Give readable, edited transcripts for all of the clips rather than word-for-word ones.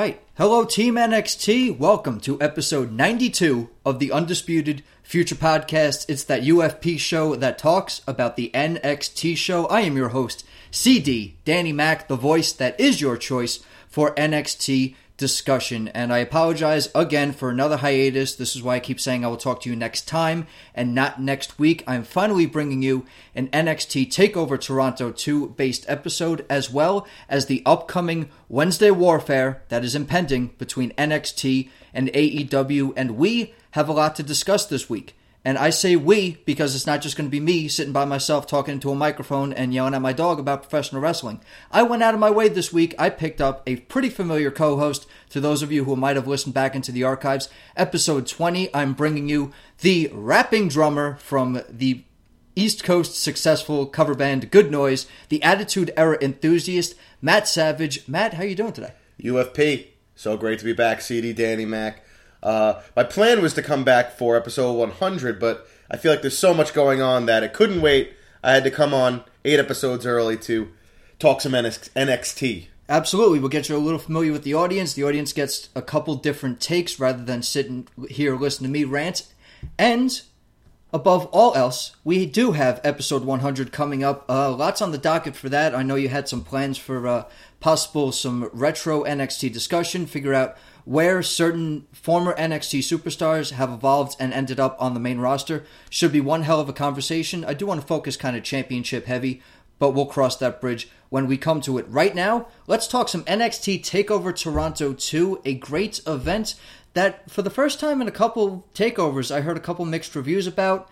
right. Hello, Team NXT. Welcome to episode 92 of the Undisputed Future Podcast. It's that UFP show that talks about the NXT show. I am your host, CD Danny Mack, the voice that is your choice for NXT discussion. And I apologize again for another hiatus. This is why I keep saying I will talk to you next time and not next week. I'm finally bringing you an NXT TakeOver Toronto 2 based episode, as well as the upcoming Wednesday warfare that is impending between NXT and AEW. And we have a lot to discuss this week. And I say we because it's not just going to be me sitting by myself talking into a microphone and yelling at my dog about professional wrestling. I went out of my way this week. I picked up a pretty familiar co-host. To those of you who might have listened back into the archives, episode 20, I'm bringing you the rapping drummer from the East Coast successful cover band Good Noise, the Attitude Era enthusiast, Matt Savage. Matt, how you doing today? UFP. So great to be back. CD Danny Mac. My plan was to come back for episode 100, but I feel like there's so much going on that it couldn't wait. I had to come on 8 episodes early to talk some NXT. Absolutely. We'll get you a little familiar with the audience. The audience gets a couple different takes rather than sitting here listening to me rant. And above all else, we do have episode 100 coming up. Lots on the docket for that. I know you had some plans for some retro NXT discussion, figure out where certain former NXT superstars have evolved and ended up on the main roster. Should be one hell of a conversation. I do want to focus kind of championship heavy, but we'll cross that bridge when we come to it. Right now, let's talk some NXT TakeOver Toronto 2, a great event that for the first time in a couple takeovers, I heard a couple mixed reviews about.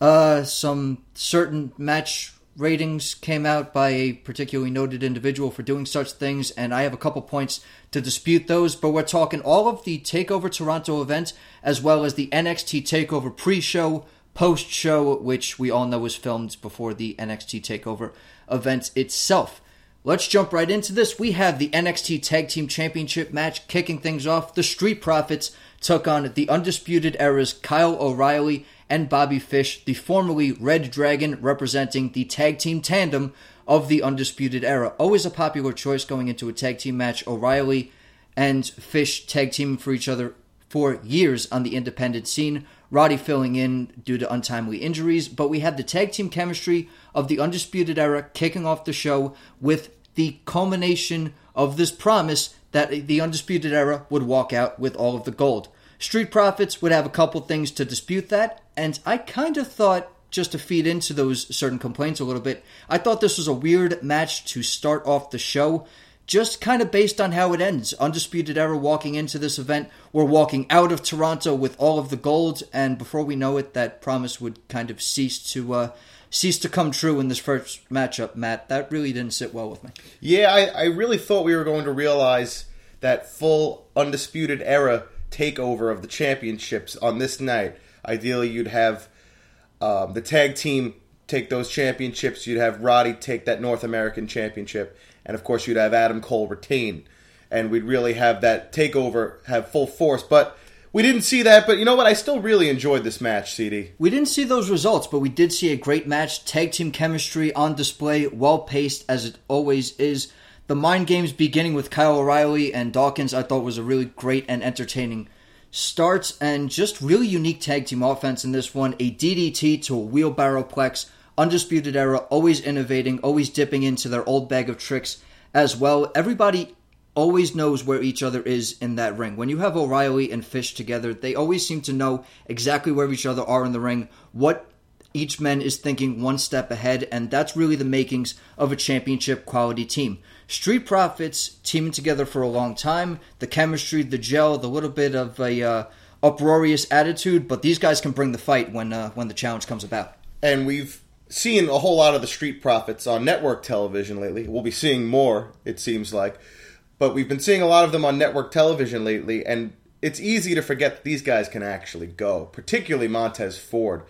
Some certain match ratings came out by a particularly noted individual for doing such things, and I have a couple points to dispute those, but we're talking all of the TakeOver Toronto event, as well as the NXT TakeOver pre-show, post-show, which we all know was filmed before the NXT TakeOver event itself. Let's jump right into this. We have the NXT Tag Team Championship match kicking things off. The Street Profits took on the Undisputed Era's Kyle O'Reilly and Bobby Fish, the formerly Red Dragon, representing the tag team tandem of the Undisputed Era. Always a popular choice going into a tag team match. O'Reilly and Fish tag teaming for each other for years on the independent scene. Roddy filling in due to untimely injuries. But we had the tag team chemistry of the Undisputed Era kicking off the show with the culmination of this promise that the Undisputed Era would walk out with all of the gold. Street Profits would have a couple things to dispute that, and I kind of thought, just to feed into those certain complaints a little bit, I thought this was a weird match to start off the show, just kind of based on how it ends. Undisputed Era walking into this event, we're walking out of Toronto with all of the gold, and before we know it, that promise would kind of cease to come true in this first matchup, Matt. That really didn't sit well with me. Yeah, I really thought we were going to realize that full Undisputed Era takeover of the championships on this night. Ideally, you'd have the tag team take those championships. You'd have Roddy take that North American championship. And, of course, you'd have Adam Cole retain. And we'd really have that takeover have full force. But we didn't see that. But you know what? I still really enjoyed this match, CD. We didn't see those results, but we did see a great match. Tag team chemistry on display, well-paced as it always is. The mind games beginning with Kyle O'Reilly and Dawkins I thought was a really great and entertaining start, and just really unique tag team offense in this one. A DDT to a wheelbarrow plex. Undisputed Era always innovating, always dipping into their old bag of tricks as well. Everybody always knows where each other is in that ring. When you have O'Reilly and Fish together, they always seem to know exactly where each other are in the ring, what each man is thinking one step ahead, and that's really the makings of a championship quality team. Street Profits teaming together for a long time. The chemistry, the gel, the little bit of a uproarious attitude, but these guys can bring the fight when the challenge comes about. And we've seen a whole lot of the Street Profits on network television lately. We'll be seeing more, it seems like. But we've been seeing a lot of them on network television lately, and it's easy to forget that these guys can actually go, particularly Montez Ford.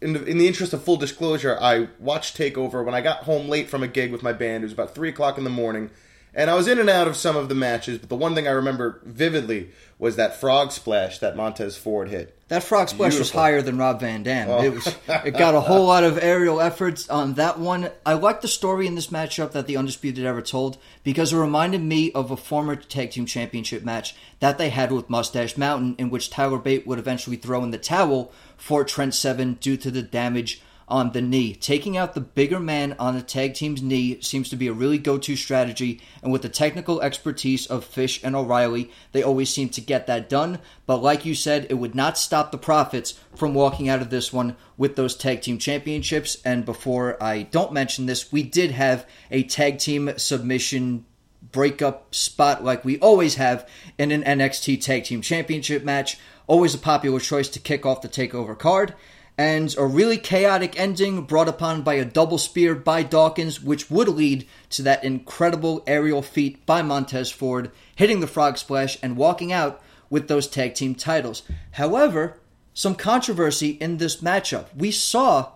In the interest of full disclosure, I watched TakeOver when I got home late from a gig with my band. It was about 3 o'clock in the morning, And I was in and out of some of the matches, but the one thing I remember vividly was that frog splash that Montez Ford hit. That frog splash was higher than Rob Van Dam. Oh. It got a whole lot of aerial efforts on that one. I liked the story in this matchup that the Undisputed Era told because it reminded me of a former Tag Team Championship match that they had with Mustache Mountain, in which Tyler Bate would eventually throw in the towel for Trent Seven due to the damage on the knee. Taking out the bigger man on the tag team's knee seems to be a really go-to strategy, and with the technical expertise of Fish and O'Reilly, they always seem to get that done. But like you said, it would not stop the Profits from walking out of this one with those tag team championships. And before I don't mention this, we did have a tag team submission breakup spot like we always have in an NXT Tag Team Championship match. Always a popular choice to kick off the TakeOver card. And a really chaotic ending brought upon by a double spear by Dawkins, which would lead to that incredible aerial feat by Montez Ford, hitting the frog splash and walking out with those tag team titles. However, some controversy in this matchup. We saw,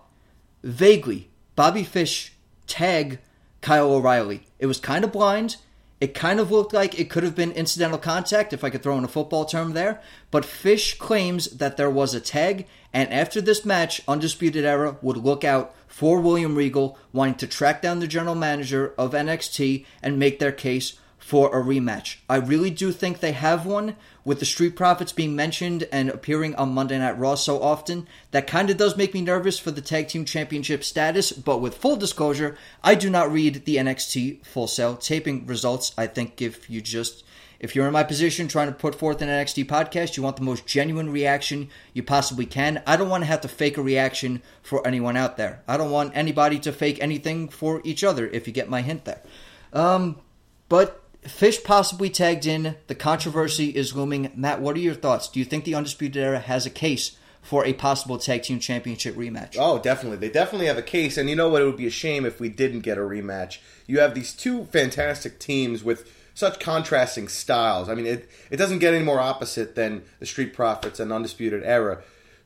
vaguely, Bobby Fish tag Kyle O'Reilly. It was kind of blind. It kind of looked like it could have been incidental contact, if I could throw in a football term there. But Fish claims that there was a tag, and after this match, Undisputed Era would look out for William Regal, wanting to track down the general manager of NXT and make their case for a rematch. I really do think they have one, with the Street Profits being mentioned and appearing on Monday Night Raw so often. That kind of does make me nervous for the Tag Team Championship status, but with full disclosure, I do not read the NXT Full Sail taping results. I think if you're in my position trying to put forth an NXT podcast, you want the most genuine reaction you possibly can. I don't want to have to fake a reaction for anyone out there. I don't want anybody to fake anything for each other, if you get my hint there. But Fish possibly tagged in. The controversy is looming. Matt, what are your thoughts? Do you think the Undisputed Era has a case for a possible Tag Team Championship rematch? Oh, definitely. They definitely have a case. And you know what? It would be a shame if we didn't get a rematch. You have these two fantastic teams with such contrasting styles. I mean, it doesn't get any more opposite than the Street Profits and Undisputed Era.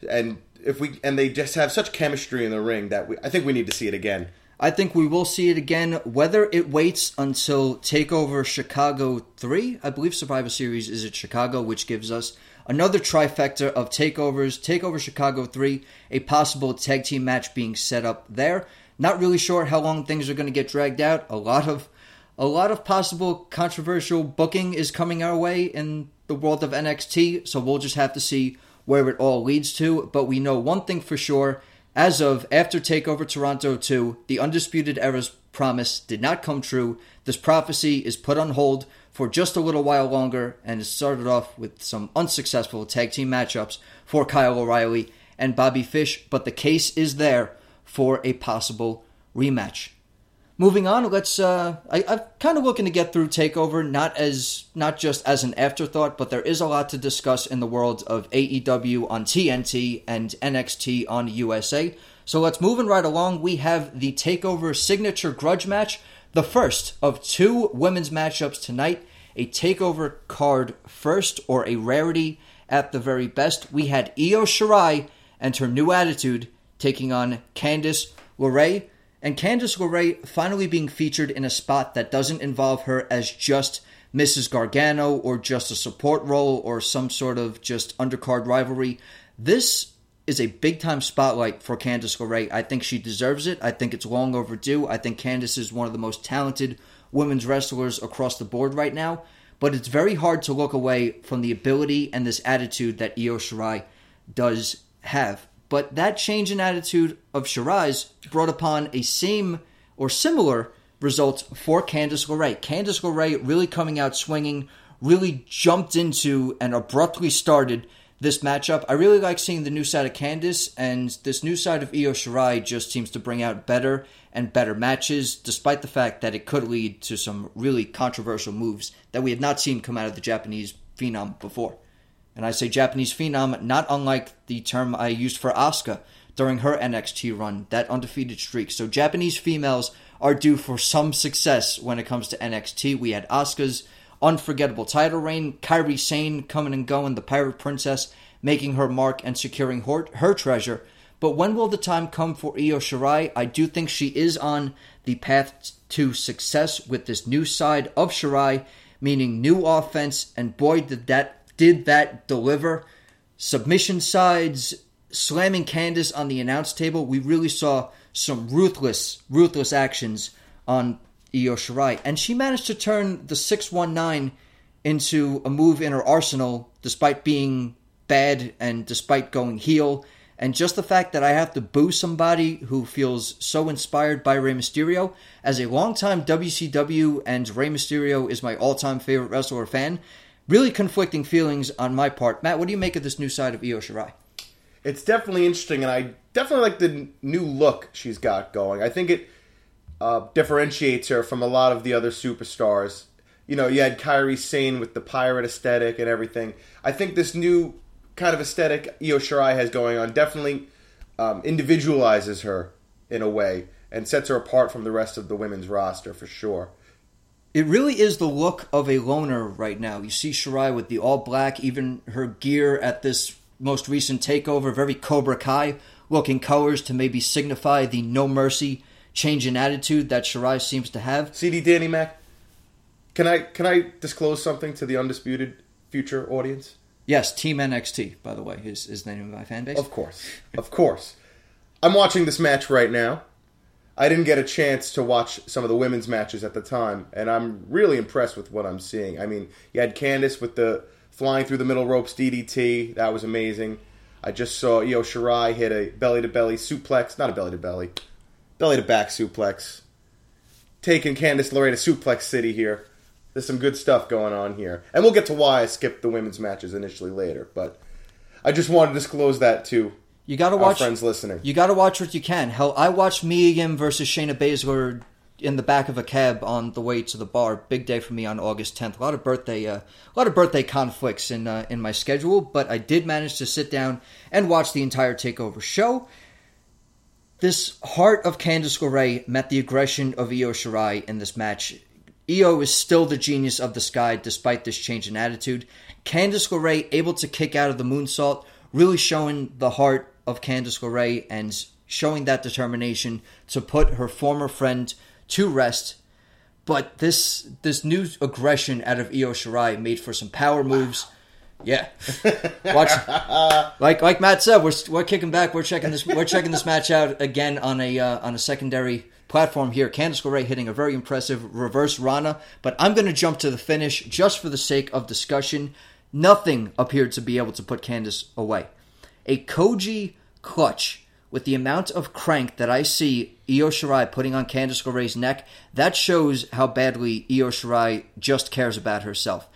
And they just have such chemistry in the ring that I think we need to see it again. I think we will see it again, whether it waits until TakeOver Chicago 3. I believe Survivor Series is at Chicago, which gives us another trifecta of takeovers. TakeOver Chicago 3, a possible tag team match being set up there. Not really sure how long things are going to get dragged out. A lot of possible controversial booking is coming our way in the world of NXT, so we'll just have to see where it all leads to. But we know one thing for sure. As of after TakeOver Toronto 2, the Undisputed Era's promise did not come true. This prophecy is put on hold for just a little while longer, and it started off with some unsuccessful tag team matchups for Kyle O'Reilly and Bobby Fish, but the case is there for a possible rematch. Moving on, let's. I'm kind of looking to get through TakeOver, not just as an afterthought, but there is a lot to discuss in the world of AEW on TNT and NXT on USA. So let's move right along. We have the TakeOver Signature Grudge Match, the first of two women's matchups tonight. A TakeOver card first, or a rarity at the very best. We had Io Shirai and her new attitude taking on Candice LeRae. And Candice LeRae finally being featured in a spot that doesn't involve her as just Mrs. Gargano or just a support role or some sort of just undercard rivalry. This is a big-time spotlight for Candice LeRae. I think she deserves it. I think it's long overdue. I think Candice is one of the most talented women's wrestlers across the board right now. But it's very hard to look away from the ability and this attitude that Io Shirai does have. But that change in attitude of Shirai's brought upon a same or similar result for Candice LeRae. Candice LeRae really coming out swinging, really jumped into and abruptly started this matchup. I really like seeing the new side of Candice, and this new side of Io Shirai just seems to bring out better and better matches, despite the fact that it could lead to some really controversial moves that we have not seen come out of the Japanese Phenom before. And I say Japanese Phenom, not unlike the term I used for Asuka during her NXT run, that undefeated streak. So Japanese females are due for some success when it comes to NXT. We had Asuka's unforgettable title reign, Kairi Sane coming and going, the Pirate Princess making her mark and securing her treasure. But when will the time come for Io Shirai? I do think she is on the path to success with this new side of Shirai, meaning new offense, and boy did that deliver. Submission sides, slamming Candice on the announce table. We really saw some ruthless actions on Io Shirai. And she managed to turn the 619 into a move in her arsenal, despite being bad and despite going heel. And just the fact that I have to boo somebody who feels so inspired by Rey Mysterio, as a longtime WCW and Rey Mysterio is my all-time favorite wrestler fan, really conflicting feelings on my part. Matt, what do you make of this new side of Io Shirai? It's definitely interesting, and I definitely like the new look she's got going. I think it differentiates her from a lot of the other superstars. You know, you had Kairi Sane with the pirate aesthetic and everything. I think this new kind of aesthetic Io Shirai has going on definitely individualizes her in a way and sets her apart from the rest of the women's roster for sure. It really is the look of a loner right now. You see Shirai with the all black, even her gear at this most recent takeover, very Cobra Kai looking colors to maybe signify the no mercy change in attitude that Shirai seems to have. CD Danny Mack, can I disclose something to the Undisputed Future audience? Yes, Team NXT, by the way, is the name of my fan base. Of course. Of course. I'm watching this match right now. I didn't get a chance to watch some of the women's matches at the time, and I'm really impressed with what I'm seeing. I mean, you had Candice with the flying through the middle ropes DDT. That was amazing. I just saw Io Shirai hit a belly-to-belly suplex. Not a belly-to-belly. Belly-to-back suplex. Taking Candice LeRae to Suplex City here. There's some good stuff going on here. And we'll get to why I skipped the women's matches initially later. But I just wanted to disclose that to our friends listening. You got to watch what you can. Hell, I watched Mia Yim versus Shayna Baszler in the back of a cab on the way to the bar. Big day for me on August 10th. A lot of birthday conflicts in my schedule. But I did manage to sit down and watch the entire TakeOver show. This heart of Candice LeRae met the aggression of Io Shirai in this match. Io is still the genius of the sky despite this change in attitude. Candice LeRae able to kick out of the moonsault, really showing the heart of Candice LeRae and showing that determination to put her former friend to rest. But this new aggression out of Io Shirai made for some power moves. Wow. Yeah, watch. Like Matt said, we're kicking back. We're checking this match out again on a secondary platform here. Candice LeRae hitting a very impressive reverse Rana, but I'm going to jump to the finish just for the sake of discussion. Nothing appeared to be able to put Candice away. A Koji clutch with the amount of crank that I see Io Shirai putting on Candice LeRae's neck, that shows how badly Io Shirai just cares about herself.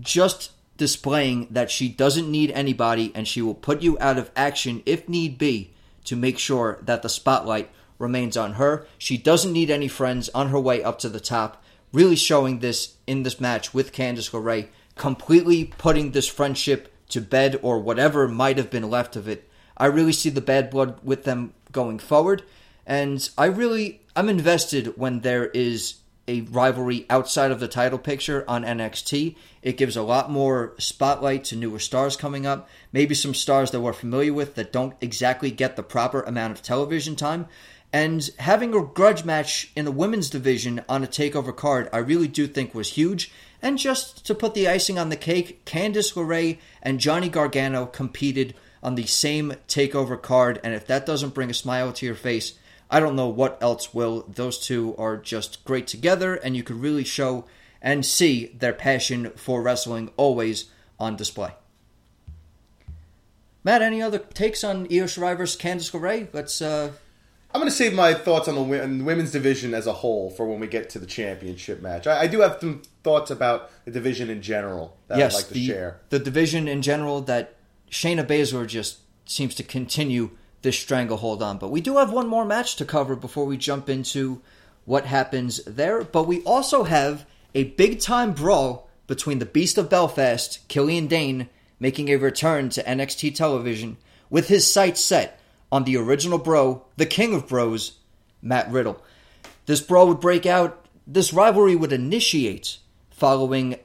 Just displaying that she doesn't need anybody and she will put you out of action if need be to make sure that the spotlight remains on her. She doesn't need any friends on her way up to the top. Really showing this in this match with Candice LeRae. Completely putting this friendship to bed or whatever might have been left of it. I really see the bad blood with them going forward. And I'm invested when there is a rivalry outside of the title picture on NXT. It gives a lot more spotlight to newer stars coming up. Maybe some stars that we're familiar with that don't exactly get the proper amount of television time. And having a grudge match in a women's division on a TakeOver card, I really do think was huge. And just to put the icing on the cake, Candice LeRae and Johnny Gargano competed on the same TakeOver card. And if that doesn't bring a smile to your face, I don't know what else will. Those two are just great together, and you can really show and see their passion for wrestling always on display. Matt, any other takes on Io Shirai versus Candice LeRae? I'm going to save my thoughts on the women's division as a whole for when we get to the championship match. I do have some thoughts about the division in general that I'd like to share. The division in general that Shayna Baszler just seems to continue this stranglehold on. But we do have one more match to cover before we jump into what happens there. But we also have a big-time brawl between the Beast of Belfast, Killian Dain, making a return to NXT television with his sights set on the original bro, the king of bros, Matt Riddle. This brawl would break out. This rivalry would initiate following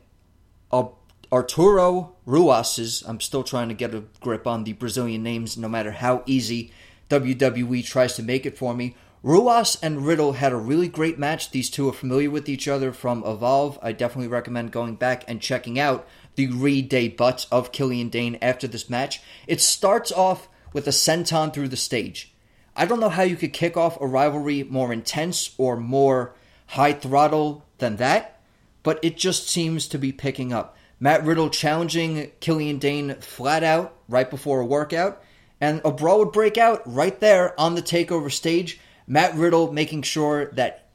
Arturo Ruas's, I'm still trying to get a grip on the Brazilian names no matter how easy WWE tries to make it for me, Ruas and Riddle had a really great match. These two are familiar with each other from Evolve. I definitely recommend going back and checking out the re-debuts of Killian Dain after this match. It starts off with a senton through the stage. I don't know how you could kick off a rivalry more intense or more high throttle than that, but it just seems to be picking up. Matt Riddle challenging Killian Dain flat out right before a workout, and a brawl would break out right there on the TakeOver stage. Matt Riddle making sure that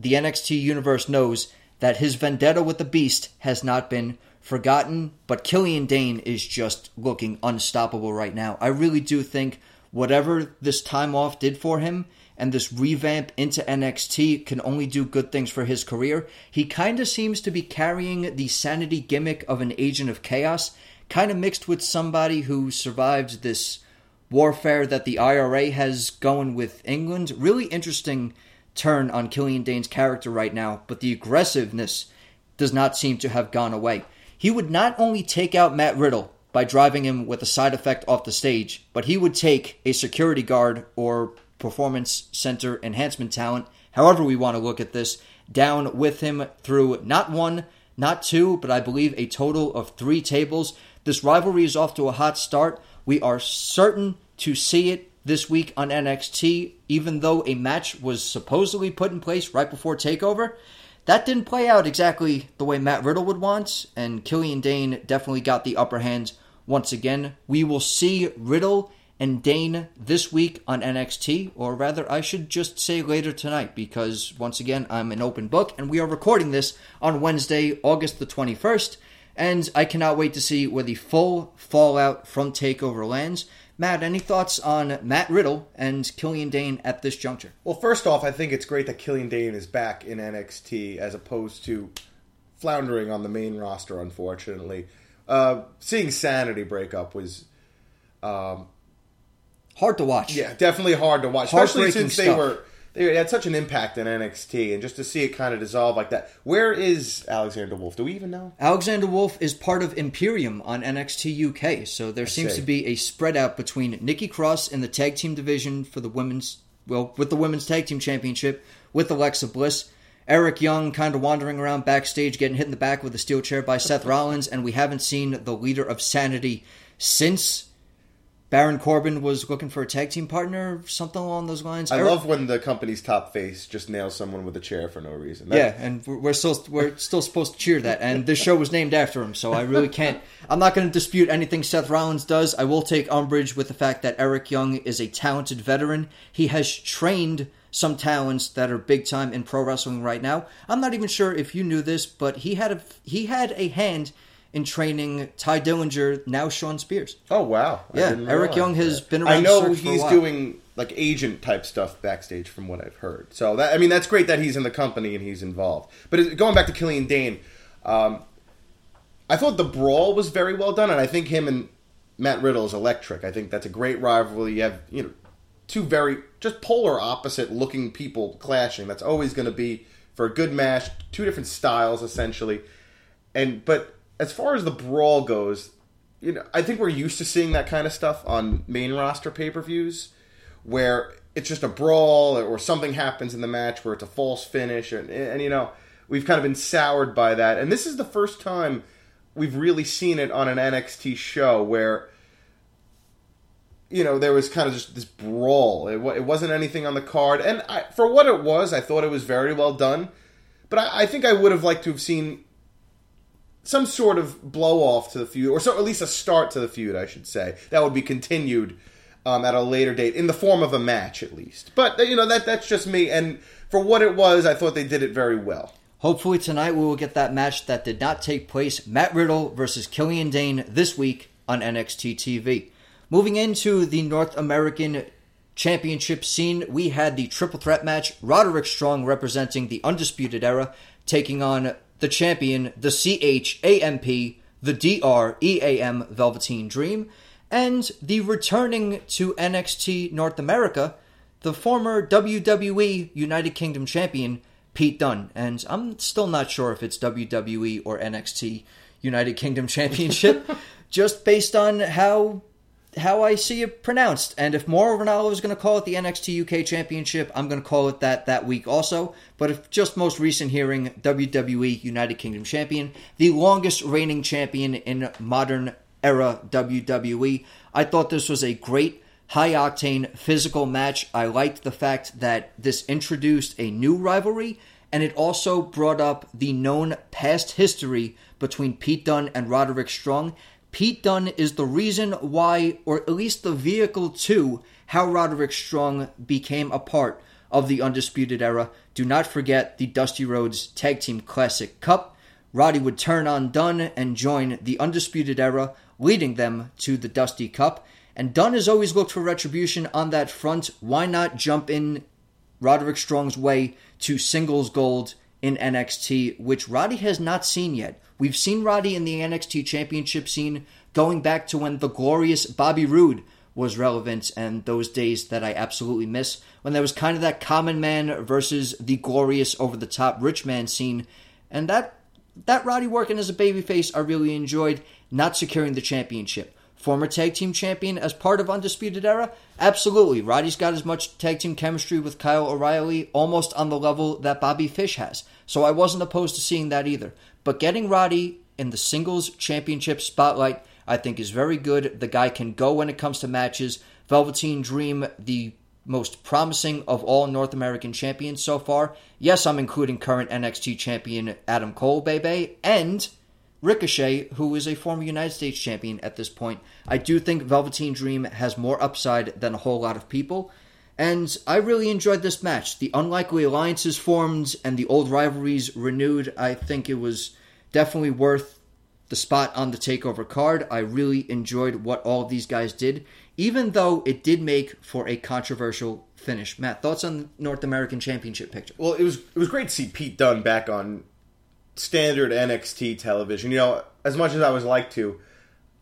the NXT universe knows that his vendetta with the Beast has not been forgotten, but Killian Dain is just looking unstoppable right now. I really do think whatever this time off did for him and this revamp into NXT can only do good things for his career. He kind of seems to be carrying the Sanity gimmick of an agent of chaos, kind of mixed with somebody who survives this warfare that the IRA has going with England. Really interesting turn on Killian Dane's character right now, but the aggressiveness does not seem to have gone away. He would not only take out Matt Riddle by driving him with a side effect off the stage, but he would take a security guard or performance center enhancement talent, however we want to look at this, down with him through not one, not two, but I believe a total of 3 tables. This rivalry is off to a hot start. We are certain to see it this week on NXT, even though a match was supposedly put in place right before TakeOver. That didn't play out exactly the way Matt Riddle would want, and Killian Dain definitely got the upper hand once again. We will see Riddle and Dain this week on NXT, or rather I should just say later tonight, because once again I'm an open book, and we are recording this on Wednesday, August the 21st. And I cannot wait to see where the full fallout from TakeOver lands. Matt, any thoughts on Matt Riddle and Killian Dain at this juncture? Well, first off, I think it's great that Killian Dain is back in NXT as opposed to floundering on the main roster, unfortunately. Seeing Sanity break up was hard to watch. Yeah, definitely hard to watch. Especially since they had such an impact in NXT, and just to see it kind of dissolve like that. Where is Alexander Wolfe? Do we even know? Alexander Wolfe is part of Imperium on NXT UK, so there seems to be a spread out between Nikki Cross in the tag team division for the women's, with the women's tag team championship with Alexa Bliss. Eric Young kind of wandering around backstage, getting hit in the back with a steel chair by Seth Rollins, and we haven't seen the leader of Sanity since Baron Corbin was looking for a tag team partner, something along those lines. I love when the company's top face just nails someone with a chair for no reason. And we're still supposed to cheer that. And this show was named after him, so I really can't. I'm not going to dispute anything Seth Rollins does. I will take umbrage with the fact that Eric Young is a talented veteran. He has trained some talents that are big time in pro wrestling right now. I'm not even sure if you knew this, but he had a hand in training Ty Dillinger, now Sean Spears. Oh, wow. Yeah, Eric Young has been around the circuit for a while. I know he's doing like agent-type stuff backstage from what I've heard. So, that's great that he's in the company and he's involved. But going back to Killian Dain, I thought the brawl was very well done, and I think him and Matt Riddle is electric. I think that's a great rivalry. You have, two very just polar opposite-looking people clashing. That's always going to be, for a good match, two different styles, essentially. But as far as the brawl goes, I think we're used to seeing that kind of stuff on main roster pay-per-views where it's just a brawl or something happens in the match where it's a false finish. And we've kind of been soured by that. And this is the first time we've really seen it on an NXT show where, there was kind of just this brawl. It wasn't anything on the card. And for what it was, I thought it was very well done. But I think I would have liked to have seen some sort of blow-off to the feud, or at least a start to the feud, I should say. That would be continued at a later date, in the form of a match, at least. But, that's just me, and for what it was, I thought they did it very well. Hopefully tonight we will get that match that did not take place, Matt Riddle versus Killian Dain, this week on NXT TV. Moving into the North American Championship scene, we had the Triple Threat match, Roderick Strong representing the Undisputed Era, taking on the champion, the CHAMP, the DREAM Velveteen Dream, and the returning to NXT North America, the former WWE United Kingdom champion, Pete Dunne. And I'm still not sure if it's WWE or NXT United Kingdom Championship, just based on how how I see it pronounced. And if Mauro Ranallo is going to call it the NXT UK Championship, I'm going to call it that week also. But if just most recent hearing, WWE United Kingdom Champion, the longest reigning champion in modern era WWE. I thought this was a great, high-octane, physical match. I liked the fact that this introduced a new rivalry, and it also brought up the known past history between Pete Dunne and Roderick Strong. Pete Dunne is the reason why, or at least the vehicle to, how Roderick Strong became a part of the Undisputed Era. Do not forget the Dusty Rhodes Tag Team Classic Cup. Roddy would turn on Dunne and join the Undisputed Era, leading them to the Dusty Cup. And Dunne has always looked for retribution on that front. Why not jump in Roderick Strong's way to singles gold in NXT, which Roddy has not seen yet? We've seen Roddy in the NXT Championship scene going back to when the glorious Bobby Roode was relevant, and those days that I absolutely miss, when there was kind of that common man versus the glorious over-the-top rich man scene. And that Roddy working as a babyface I really enjoyed, not securing the championship. Former tag team champion as part of Undisputed Era? Absolutely. Roddy's got as much tag team chemistry with Kyle O'Reilly, almost on the level that Bobby Fish has. So I wasn't opposed to seeing that either. But getting Roddy in the singles championship spotlight, I think, is very good. The guy can go when it comes to matches. Velveteen Dream, the most promising of all North American champions so far. Yes, I'm including current NXT champion Adam Cole, baby, and Ricochet, who is a former United States champion at this point. I do think Velveteen Dream has more upside than a whole lot of people. And I really enjoyed this match. The unlikely alliances formed and the old rivalries renewed. I think it was definitely worth the spot on the TakeOver card. I really enjoyed what all of these guys did, even though it did make for a controversial finish. Matt, thoughts on the North American Championship picture? Well, it was great to see Pete Dunne back on standard NXT television. You know, as much as I was like to,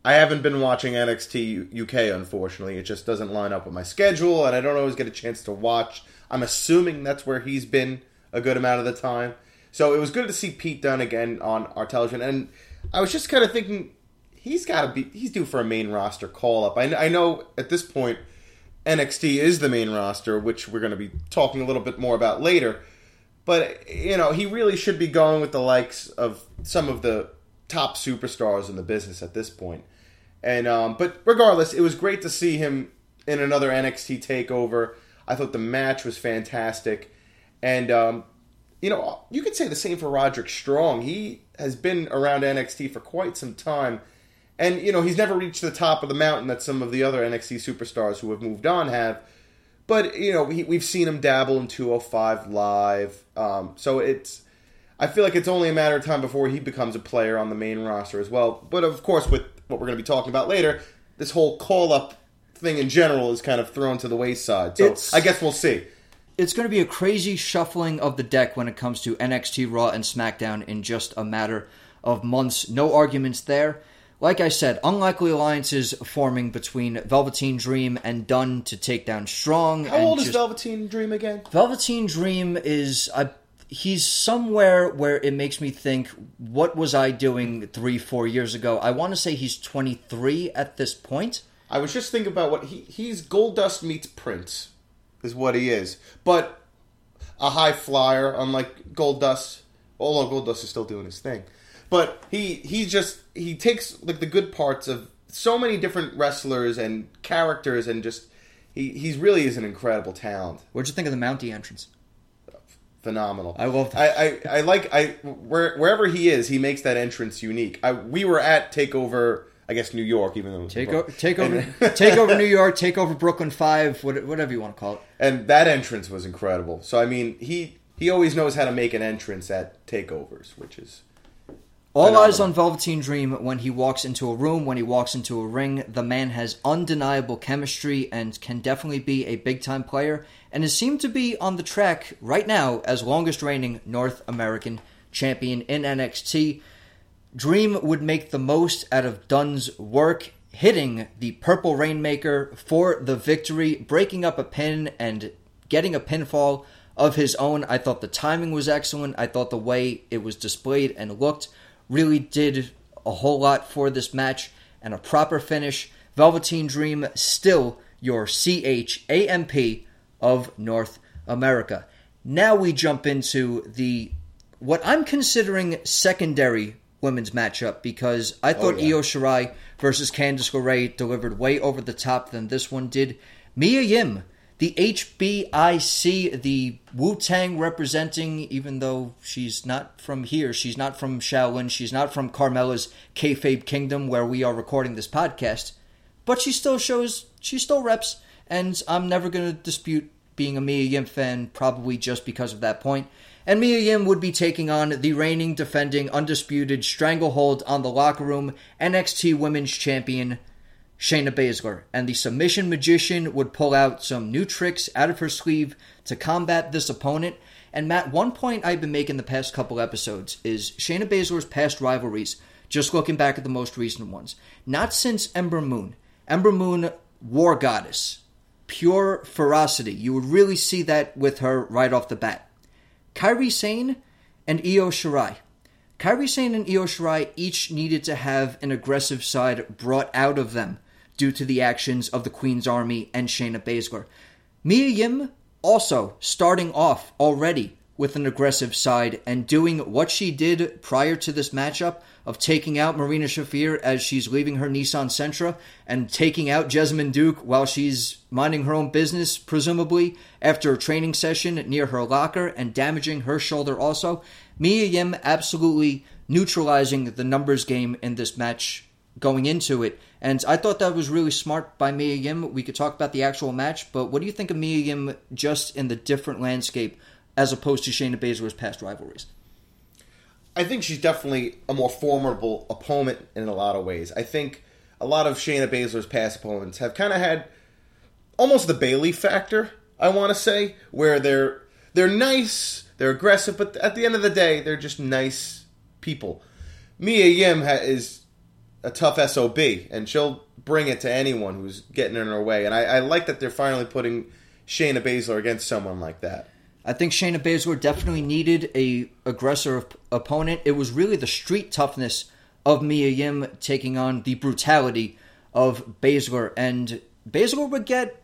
I haven't been watching NXT UK, unfortunately. It just doesn't line up with my schedule, and I don't always get a chance to watch. I'm assuming that's where he's been a good amount of the time. So it was good to see Pete Dunne again on our television. And I was just kind of thinking, he's due for a main roster call-up. I know at this point, NXT is the main roster, which we're going to be talking a little bit more about later. But, you know, he really should be going with the likes of some of the top superstars in the business at this point. And but regardless, it was great to see him in another NXT TakeOver. I thought the match was fantastic. And, you know, you could say the same for Roderick Strong. He has been around NXT for quite some time. And, you know, he's never reached the top of the mountain that some of the other NXT superstars who have moved on have. But, you know, we've seen him dabble in 205 Live. So I feel like it's only a matter of time before he becomes a player on the main roster as well. But, of course, with what we're going to be talking about later, this whole call-up thing in general is kind of thrown to the wayside. So I guess we'll see. It's going to be a crazy shuffling of the deck when it comes to NXT, Raw, and SmackDown in just a matter of months. No arguments there. Like I said, unlikely alliances forming between Velveteen Dream and Dunne to take down Strong. How old is Velveteen Dream again? Velveteen Dream is... He's somewhere where it makes me think, what was I doing 3-4 years ago? I want to say he's 23 at this point. I was just thinking about what he's Goldust meets Prince, is what he is. But a high flyer, unlike Goldust, although Goldust is still doing his thing. But he takes like the good parts of so many different wrestlers and characters, and just he really is an incredible talent. What'd you think of the Mountie entrance? Phenomenal. I love that. Wherever he is, he makes that entrance unique. We were at TakeOver, I guess, New York, even though it was TakeOver New York, TakeOver Brooklyn 5, whatever you want to call it. And that entrance was incredible. So I mean, he always knows how to make an entrance at TakeOvers, which is all phenomenal. Eyes on Velveteen Dream when he walks into a room, when he walks into a ring. The man has undeniable chemistry and can definitely be a big-time player, and has seemed to be on the track right now as longest-reigning North American champion in NXT. Dream would make the most out of Dunne's work, hitting the Purple Rainmaker for the victory, breaking up a pin and getting a pinfall of his own. I thought the timing was excellent. I thought the way it was displayed and looked really did a whole lot for this match, and a proper finish. Velveteen Dream, still your CHAMP of North America. Now we jump into the what I'm considering secondary women's matchup, because I thought Io Shirai versus Candice LeRae delivered way over the top than this one did. Mia Yim, the HBIC, the Wu-Tang representing, even though she's not from here, she's not from Shaolin, she's not from Carmella's kayfabe kingdom where we are recording this podcast, but she still shows, she still reps, and I'm never going to dispute being a Mia Yim fan, probably just because of that point. And Mia Yim would be taking on the reigning, defending, undisputed stranglehold on the locker room NXT Women's Champion, Shayna Baszler. And the submission magician would pull out some new tricks out of her sleeve to combat this opponent. And Matt, one point I've been making the past couple episodes is Shayna Baszler's past rivalries, just looking back at the most recent ones. Not since Ember Moon. Ember Moon, war goddess. Pure ferocity. You would really see that with her right off the bat. Kairi Sane and Io Shirai. Kairi Sane and Io Shirai each needed to have an aggressive side brought out of them due to the actions of the Queen's Army and Shayna Baszler. Mia Yim also starting off already with an aggressive side and doing what she did prior to this matchup of taking out Marina Shafir as she's leaving her Nissan Sentra and taking out Jessamyn Duke while she's minding her own business, presumably, after a training session near her locker and damaging her shoulder also. Mia Yim absolutely neutralizing the numbers game in this match going into it. And I thought that was really smart by Mia Yim. We could talk about the actual match, but what do you think of Mia Yim just in the different landscape as opposed to Shayna Baszler's past rivalries? I think she's definitely a more formidable opponent in a lot of ways. I think a lot of Shayna Baszler's past opponents have kind of had almost the Bayley factor, I want to say, where they're nice, they're aggressive, but at the end of the day, they're just nice people. Mia Yim is a tough SOB, and she'll bring it to anyone who's getting in her way. And I like that they're finally putting Shayna Baszler against someone like that. I think Shayna Baszler definitely needed a aggressor opponent. It was really the street toughness of Mia Yim taking on the brutality of Baszler. And Baszler would get,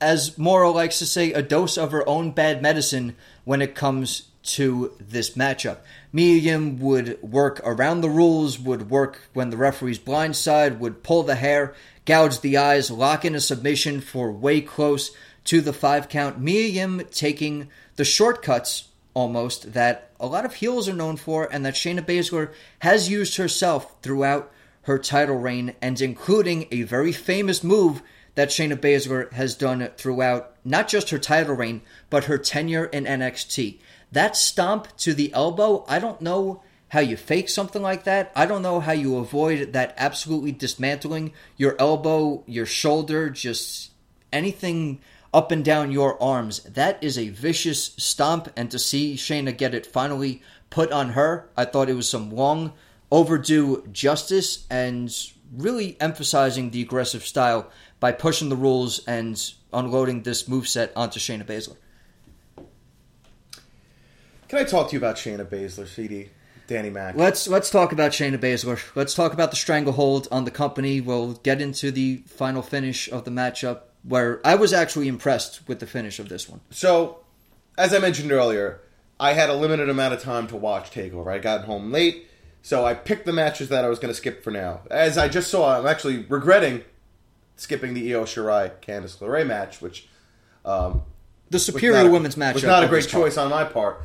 as Mauro likes to say, a dose of her own bad medicine when it comes to this matchup. Mia Yim would work around the rules, would work when the referee's blindside, would pull the hair, gouge the eyes, lock in a submission for way close to the 5 count. Mia Yim taking the shortcuts, almost, that a lot of heels are known for and that Shayna Baszler has used herself throughout her title reign, and including a very famous move that Shayna Baszler has done throughout not just her title reign, but her tenure in NXT. That stomp to the elbow, I don't know how you fake something like that. I don't know how you avoid that absolutely dismantling your elbow, your shoulder, just anything up and down your arms. That is a vicious stomp, and to see Shayna get it finally put on her, I thought it was some long overdue justice and really emphasizing the aggressive style by pushing the rules and unloading this moveset onto Shayna Baszler. Can I talk to you about Shayna Baszler, CD Danny Mack? Let's talk about Shayna Baszler. Let's talk about the stranglehold on the company. We'll get into the final finish of the matchup, where I was actually impressed with the finish of this one. So, as I mentioned earlier, I had a limited amount of time to watch TakeOver. I got home late, so I picked the matches that I was going to skip for now. As I just saw, I'm actually regretting skipping the Io Shirai-Candice LeRae match, which... the superior women's match. Was not a great choice on my part.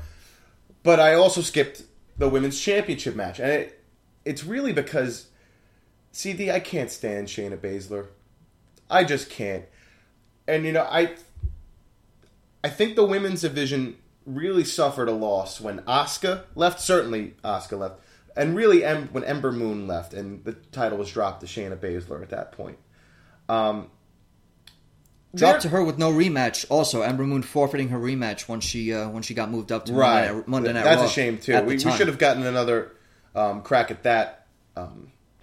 But I also skipped the women's championship match. And it's really because... CD, I can't stand Shayna Baszler. I just can't. And, you know, I think the women's division really suffered a loss when Asuka left. Certainly Asuka left. And really when Ember Moon left and the title was dropped to Shayna Baszler at that point. Dropped to her with no rematch also. Ember Moon forfeiting her rematch when she got moved up to Monday Night Raw. That's a shame, too. We should have gotten another crack at that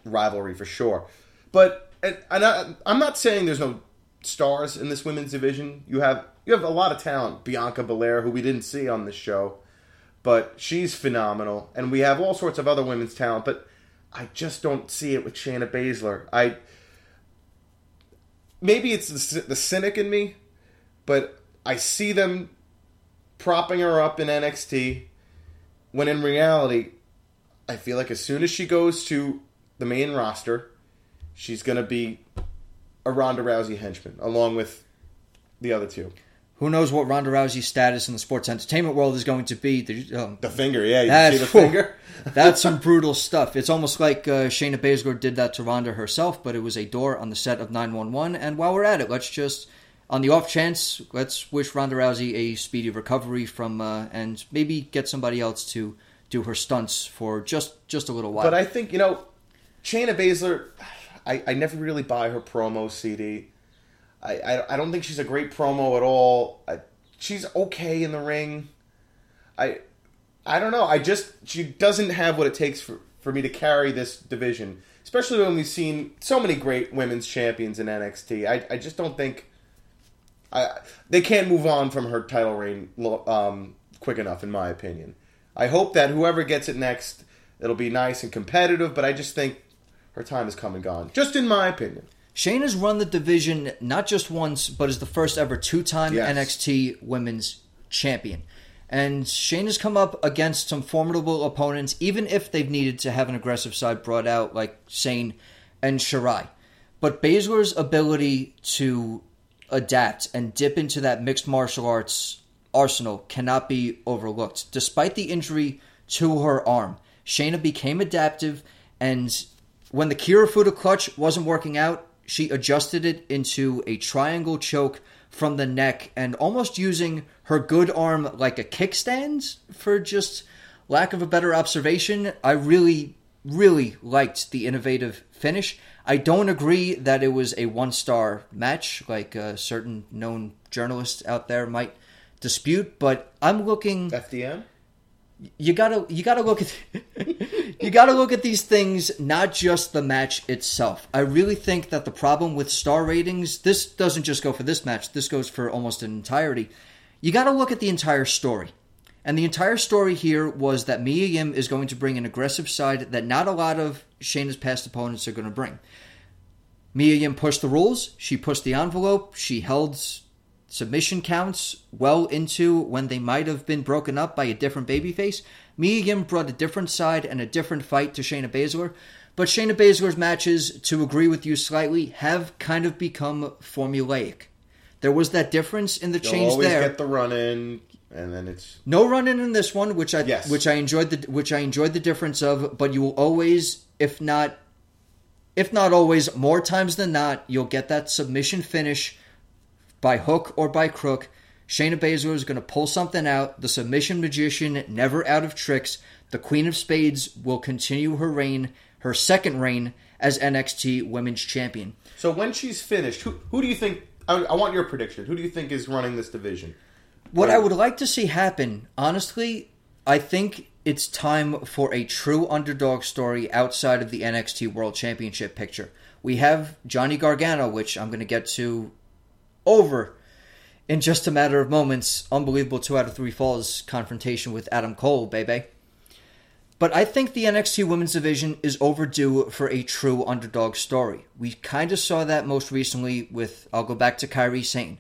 rivalry for sure. But I'm not saying there's no stars in this women's division. You have a lot of talent. Bianca Belair, who we didn't see on this show, but she's phenomenal. And we have all sorts of other women's talent, but I just don't see it with Shayna Baszler. I maybe it's the cynic in me, but I see them propping her up in NXT, when in reality, I feel like as soon as she goes to the main roster, she's going to be a Ronda Rousey henchman, along with the other two. Who knows what Ronda Rousey's status in the sports entertainment world is going to be. The finger, yeah. You can see the finger. That's some brutal stuff. It's almost like Shayna Baszler did that to Ronda herself, but it was a door on the set of 911. And while we're at it, let's just, on the off chance, let's wish Ronda Rousey a speedy recovery from, and maybe get somebody else to do her stunts for just a little while. But I think, Shayna Baszler, I never really buy her promo CD. I don't think she's a great promo at all. She's okay in the ring. I don't know. She doesn't have what it takes for me to carry this division, especially when we've seen so many great women's champions in NXT. I just don't think they can't move on from her title reign quick enough, in my opinion. I hope that whoever gets it next, it'll be nice and competitive, but I just think her time has come and gone, just in my opinion. Shayna's run the division not just once, but is the first ever two-time NXT Women's Champion. And Shayna's come up against some formidable opponents, even if they've needed to have an aggressive side brought out, like Sane and Shirai. But Baszler's ability to adapt and dip into that mixed martial arts arsenal cannot be overlooked. Despite the injury to her arm, Shayna became adaptive, and when the Kirifuda clutch wasn't working out, she adjusted it into a triangle choke from the neck and almost using her good arm like a kickstand, for just lack of a better observation. I really, really liked the innovative finish. I don't agree that it was a one-star match like certain known journalists out there might dispute, but I'm looking... FDM? You gotta look at these things, not just the match itself. I really think that the problem with star ratings, this doesn't just go for this match, this goes for almost an entirety. You gotta look at the entire story. And the entire story here was that Mia Yim is going to bring an aggressive side that not a lot of Shayna's past opponents are gonna bring. Mia Yim pushed the rules, she pushed the envelope, she held submission counts well into when they might have been broken up by a different babyface. Mia Yim brought a different side and a different fight to Shayna Baszler, but Shayna Baszler's matches, to agree with you slightly, have kind of become formulaic. There was that difference in the change there. You always get the run-in, and then it's no run-in in this one, which I enjoyed the difference of. But you will always, if not always, more times than not, you'll get that submission finish. By hook or by crook, Shayna Baszler is going to pull something out. The submission magician, never out of tricks. The Queen of Spades will continue her reign, her second reign, as NXT Women's Champion. So when she's finished, who do you think... I want your prediction. Who do you think is running this division? What I would like to see happen, honestly, I think it's time for a true underdog story outside of the NXT World Championship picture. We have Johnny Gargano, which I'm going to get to... over in just a matter of moments. Unbelievable 2 out of 3 falls confrontation with Adam Cole, baby. But I think the NXT Women's Division is overdue for a true underdog story. We kind of saw that most recently with, I'll go back to Kairi Sane.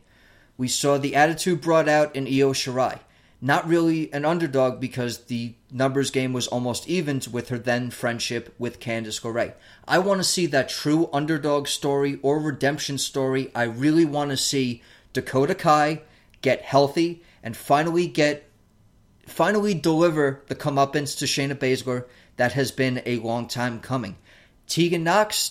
We saw the attitude brought out in Io Shirai. Not really an underdog because the numbers game was almost even with her then friendship with Candice LeRae. I want to see that true underdog story or redemption story. I really want to see Dakota Kai get healthy and finally deliver the comeuppance to Shayna Baszler that has been a long time coming. Tegan Knox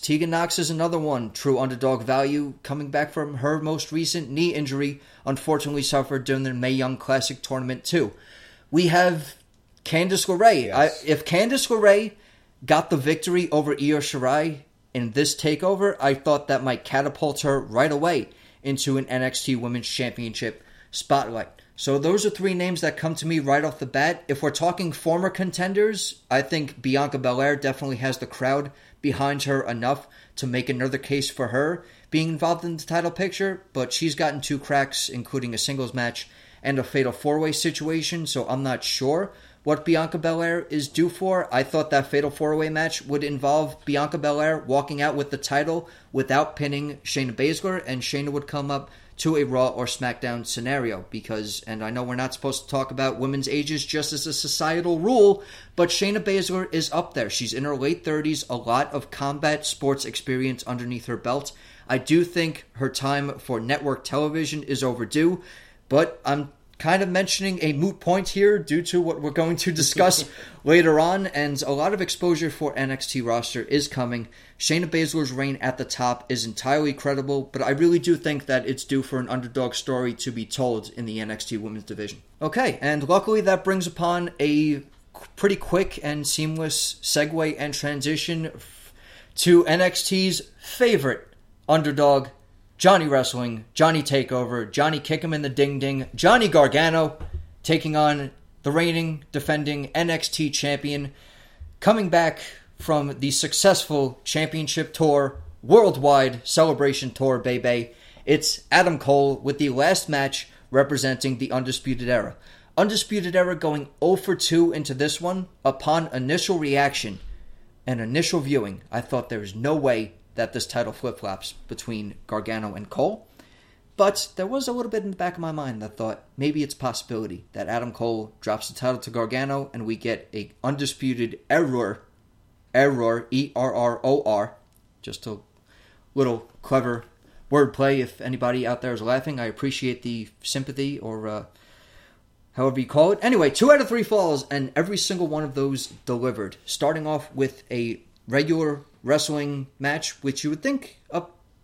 is another one. True underdog value, coming back from her most recent knee injury, unfortunately suffered during the Mae Young Classic Tournament 2. We have Candice LeRae. Yes. If Candice LeRae got the victory over Io Shirai in this takeover, I thought that might catapult her right away into an NXT Women's Championship spotlight. So those are 3 names that come to me right off the bat. If we're talking former contenders, I think Bianca Belair definitely has the crowd behind her enough to make another case for her being involved in the title picture, but she's gotten 2 cracks, including a singles match and a fatal 4-way situation, so I'm not sure what Bianca Belair is due for. I thought that Fatal 4-Way match would involve Bianca Belair walking out with the title without pinning Shayna Baszler, and Shayna would come up to a Raw or SmackDown scenario because, and I know we're not supposed to talk about women's ages just as a societal rule, but Shayna Baszler is up there. She's in her late 30s, a lot of combat sports experience underneath her belt. I do think her time for network television is overdue, but I'm kind of mentioning a moot point here due to what we're going to discuss later on, and a lot of exposure for NXT roster is coming. Shayna Baszler's reign at the top is entirely credible, but I really do think that it's due for an underdog story to be told in the NXT women's division. Okay, and luckily that brings upon a pretty quick and seamless segue and transition to NXT's favorite underdog, Johnny Wrestling, Johnny Takeover, Johnny Kick 'em in the Ding Ding, Johnny Gargano taking on the reigning, defending NXT champion, coming back from the successful championship tour, worldwide celebration tour, baby. It's Adam Cole with the last match representing the Undisputed Era. Undisputed Era going 0-2 into this one. Upon initial reaction and initial viewing, I thought there was no way that this title flip-flops between Gargano and Cole. But there was a little bit in the back of my mind that thought maybe it's a possibility that Adam Cole drops the title to Gargano and we get a undisputed error, E-R-R-O-R, just a little clever wordplay. If anybody out there is laughing, I appreciate the sympathy or however you call it. Anyway, 2 out of 3 falls, and every single one of those delivered, starting off with a regular wrestling match, which you would think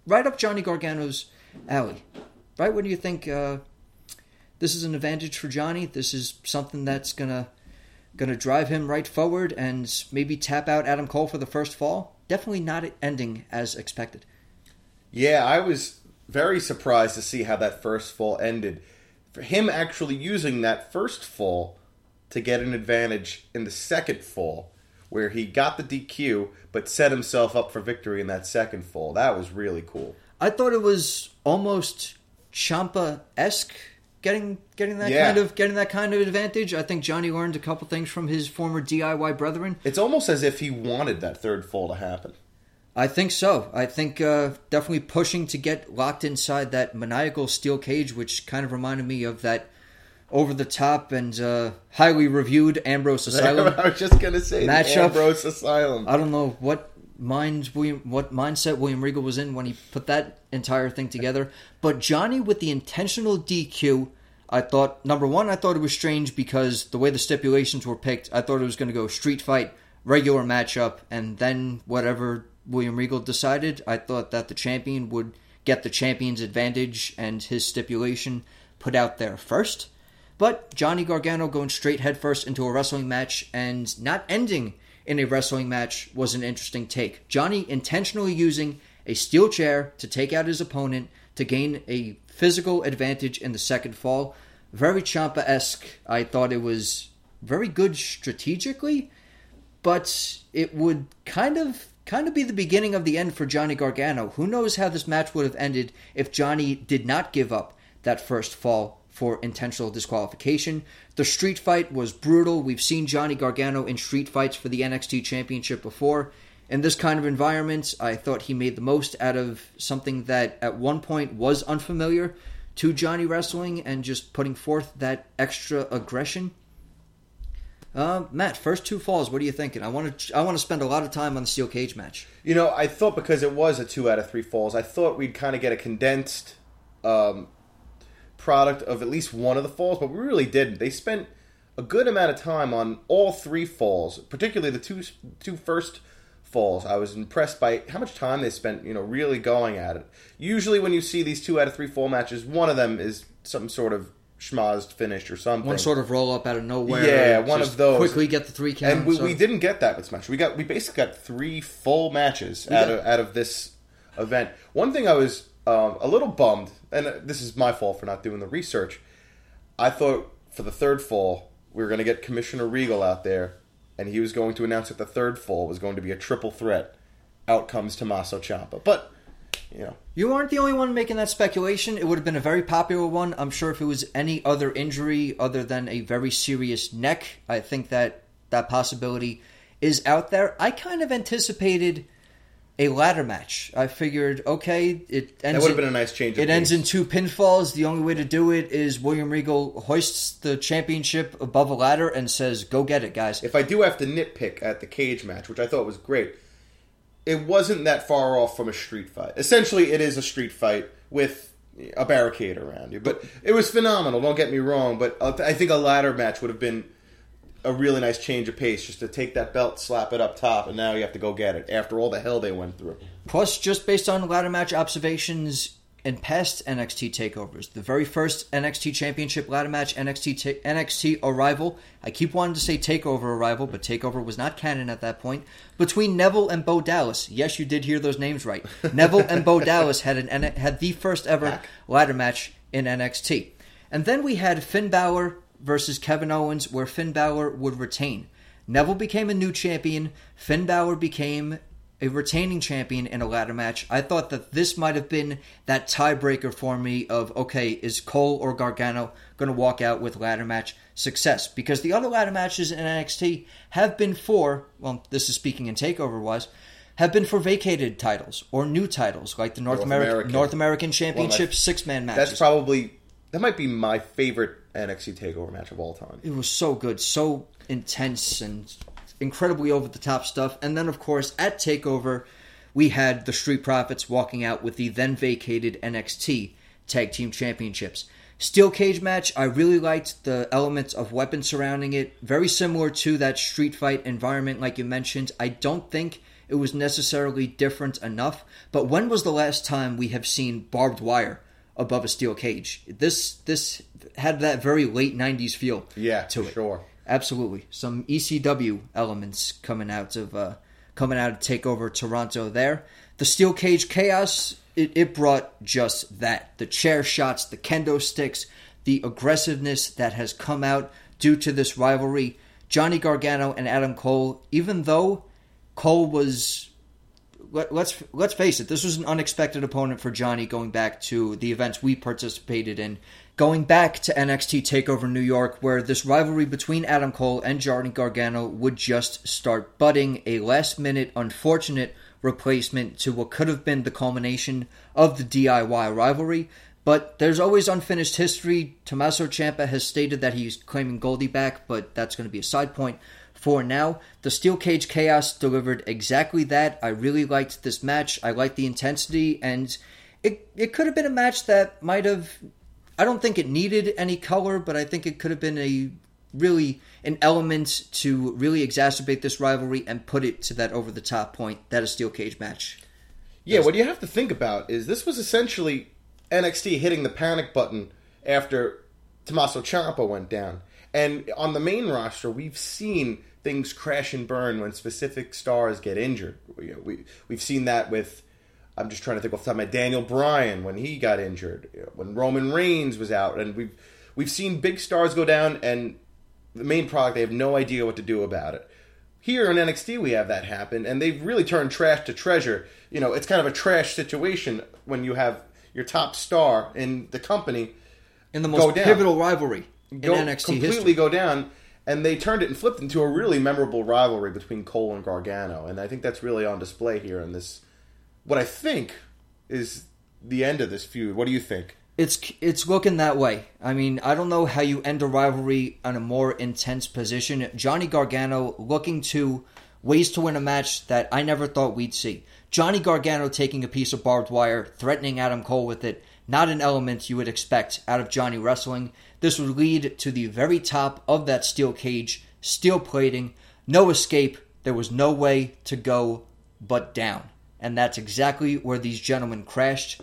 right up Johnny Gargano's alley. Right? What do you think? This is an advantage for Johnny. This is something that's gonna drive him right forward and maybe tap out Adam Cole for the first fall. Definitely not ending as expected. Yeah, I was very surprised to see how that first fall ended. For him actually using that first fall to get an advantage in the second fall, where he got the DQ, but set himself up for victory in that second fall. That was really cool. I thought it was almost Ciampa-esque, getting that kind of advantage. I think Johnny learned a couple things from his former DIY brethren. It's almost as if he wanted that third fall to happen. I think so. I think definitely pushing to get locked inside that maniacal steel cage, which kind of reminded me of that over-the-top and highly reviewed Ambrose Asylum. I was just going to say, Ambrose Asylum. I don't know what mindset William Regal was in when he put that entire thing together. But Johnny with the intentional DQ, I thought, number one, I thought it was strange because the way the stipulations were picked, I thought it was going to go street fight, regular matchup, and then whatever William Regal decided. I thought that the champion would get the champion's advantage and his stipulation put out there first. But Johnny Gargano going straight headfirst into a wrestling match and not ending in a wrestling match was an interesting take. Johnny intentionally using a steel chair to take out his opponent to gain a physical advantage in the second fall. Very Ciampa-esque. I thought it was very good strategically, but it would kind of be the beginning of the end for Johnny Gargano. Who knows how this match would have ended if Johnny did not give up that first fall for intentional disqualification. The street fight was brutal. We've seen Johnny Gargano in street fights for the NXT Championship before. In this kind of environment, I thought he made the most out of something that at one point was unfamiliar to Johnny Wrestling and just putting forth that extra aggression. Matt, first 2 falls, what are you thinking? I want to spend a lot of time on the steel cage match. You know, I thought because it was a 2 out of 3 falls, I thought we'd kind of get a condensed product of at least one of the falls, but we really didn't. They spent a good amount of time on all 3 falls, particularly the two first falls. I was impressed by how much time they spent, really going at it. Usually when you see these 2 out of 3 fall matches, one of them is some sort of schmozzed finish or something. One sort of roll-up out of nowhere. Yeah, one of those. Quickly get the 3 count. And we didn't get that with this match. We basically got 3 full matches out of this event. One thing I was a little bummed, and this is my fault for not doing the research. I thought for the third fall, we were going to get Commissioner Regal out there, and he was going to announce that the third fall was going to be a triple threat. Out comes Tommaso Ciampa. But you know. You aren't the only one making that speculation. It would have been a very popular one. I'm sure if it was any other injury other than a very serious neck, I think that that possibility is out there. I kind of anticipated a ladder match. I figured, okay, it ends. That would have been a nice change. It ends in two pinfalls. The only way to do it is William Regal hoists the championship above a ladder and says, "Go get it, guys." If I do have to nitpick at the cage match, which I thought was great, it wasn't that far off from a street fight. Essentially, it is a street fight with a barricade around you. But it was phenomenal. Don't get me wrong, but I think a ladder match would have been a really nice change of pace, just to take that belt, slap it up top, and now you have to go get it after all the hell they went through. Plus, just based on ladder match observations in past NXT takeovers, the very first NXT Championship ladder match, NXT Arrival, I keep wanting to say TakeOver Arrival, but TakeOver was not canon at that point, between Neville and Bo Dallas. Yes, you did hear those names right. Neville and Bo Dallas had the first ever ladder match in NXT. And then we had Finn Balor versus Kevin Owens, where Finn Balor would retain. Neville became a new champion. Finn Balor became a retaining champion in a ladder match. I thought that this might have been that tiebreaker for me of, okay, is Cole or Gargano going to walk out with ladder match success? Because the other ladder matches in NXT have been for, well, this is speaking in TakeOver-wise, have been for vacated titles or new titles, like the North American Championship six-man matches. That's probably... That might be my favorite NXT TakeOver match of all time. It was so good, so intense, and incredibly over-the-top stuff. And then, of course, at TakeOver, we had the Street Profits walking out with the then-vacated NXT Tag Team Championships. Steel Cage match, I really liked the elements of weapons surrounding it. Very similar to that street fight environment like you mentioned. I don't think it was necessarily different enough. But when was the last time we have seen barbed wire above a steel cage? This had that very late 90s feel to it. Yeah, sure. Absolutely. Some ECW elements coming out of TakeOver Toronto there. The steel cage chaos, it brought just that. The chair shots, the kendo sticks, the aggressiveness that has come out due to this rivalry. Johnny Gargano and Adam Cole, even though Cole was... Let's face it, this was an unexpected opponent for Johnny going back to the events we participated in. Going back to NXT TakeOver New York, where this rivalry between Adam Cole and Johnny Gargano would just start budding, a last-minute, unfortunate replacement to what could have been the culmination of the DIY rivalry. But there's always unfinished history. Tommaso Ciampa has stated that he's claiming Goldie back, but that's going to be a side point for now. The Steel Cage Chaos delivered exactly that. I really liked this match. I liked the intensity, and it could have been a match that might have... I don't think it needed any color, but I think it could have been an element to really exacerbate this rivalry and put it to that over-the-top point that a Steel Cage match... Yeah, what you have to think about is this was essentially NXT hitting the panic button after Tommaso Ciampa went down. And on the main roster, we've seen things crash and burn when specific stars get injured. We've seen that with, I'm just trying to think off the top of my head, Daniel Bryan when he got injured, when Roman Reigns was out. And we've seen big stars go down, and the main product, they have no idea what to do about it. Here in NXT, we have that happen, and they've really turned trash to treasure. You know, it's kind of a trash situation when you have your top star in the company in the most pivotal rivalry in NXT completely history. Go down, and they turned it and flipped into a really memorable rivalry between Cole and Gargano, and I think that's really on display here in this, what I think is the end of this feud. What do you think? It's looking that way. I mean, I don't know how you end a rivalry on a more intense position. Johnny Gargano looking to ways to win a match that I never thought we'd see. Johnny Gargano taking a piece of barbed wire, threatening Adam Cole with it. Not an element you would expect out of Johnny wrestling. This would lead to the very top of that steel cage, steel plating, no escape. There was no way to go but down. And that's exactly where these gentlemen crashed.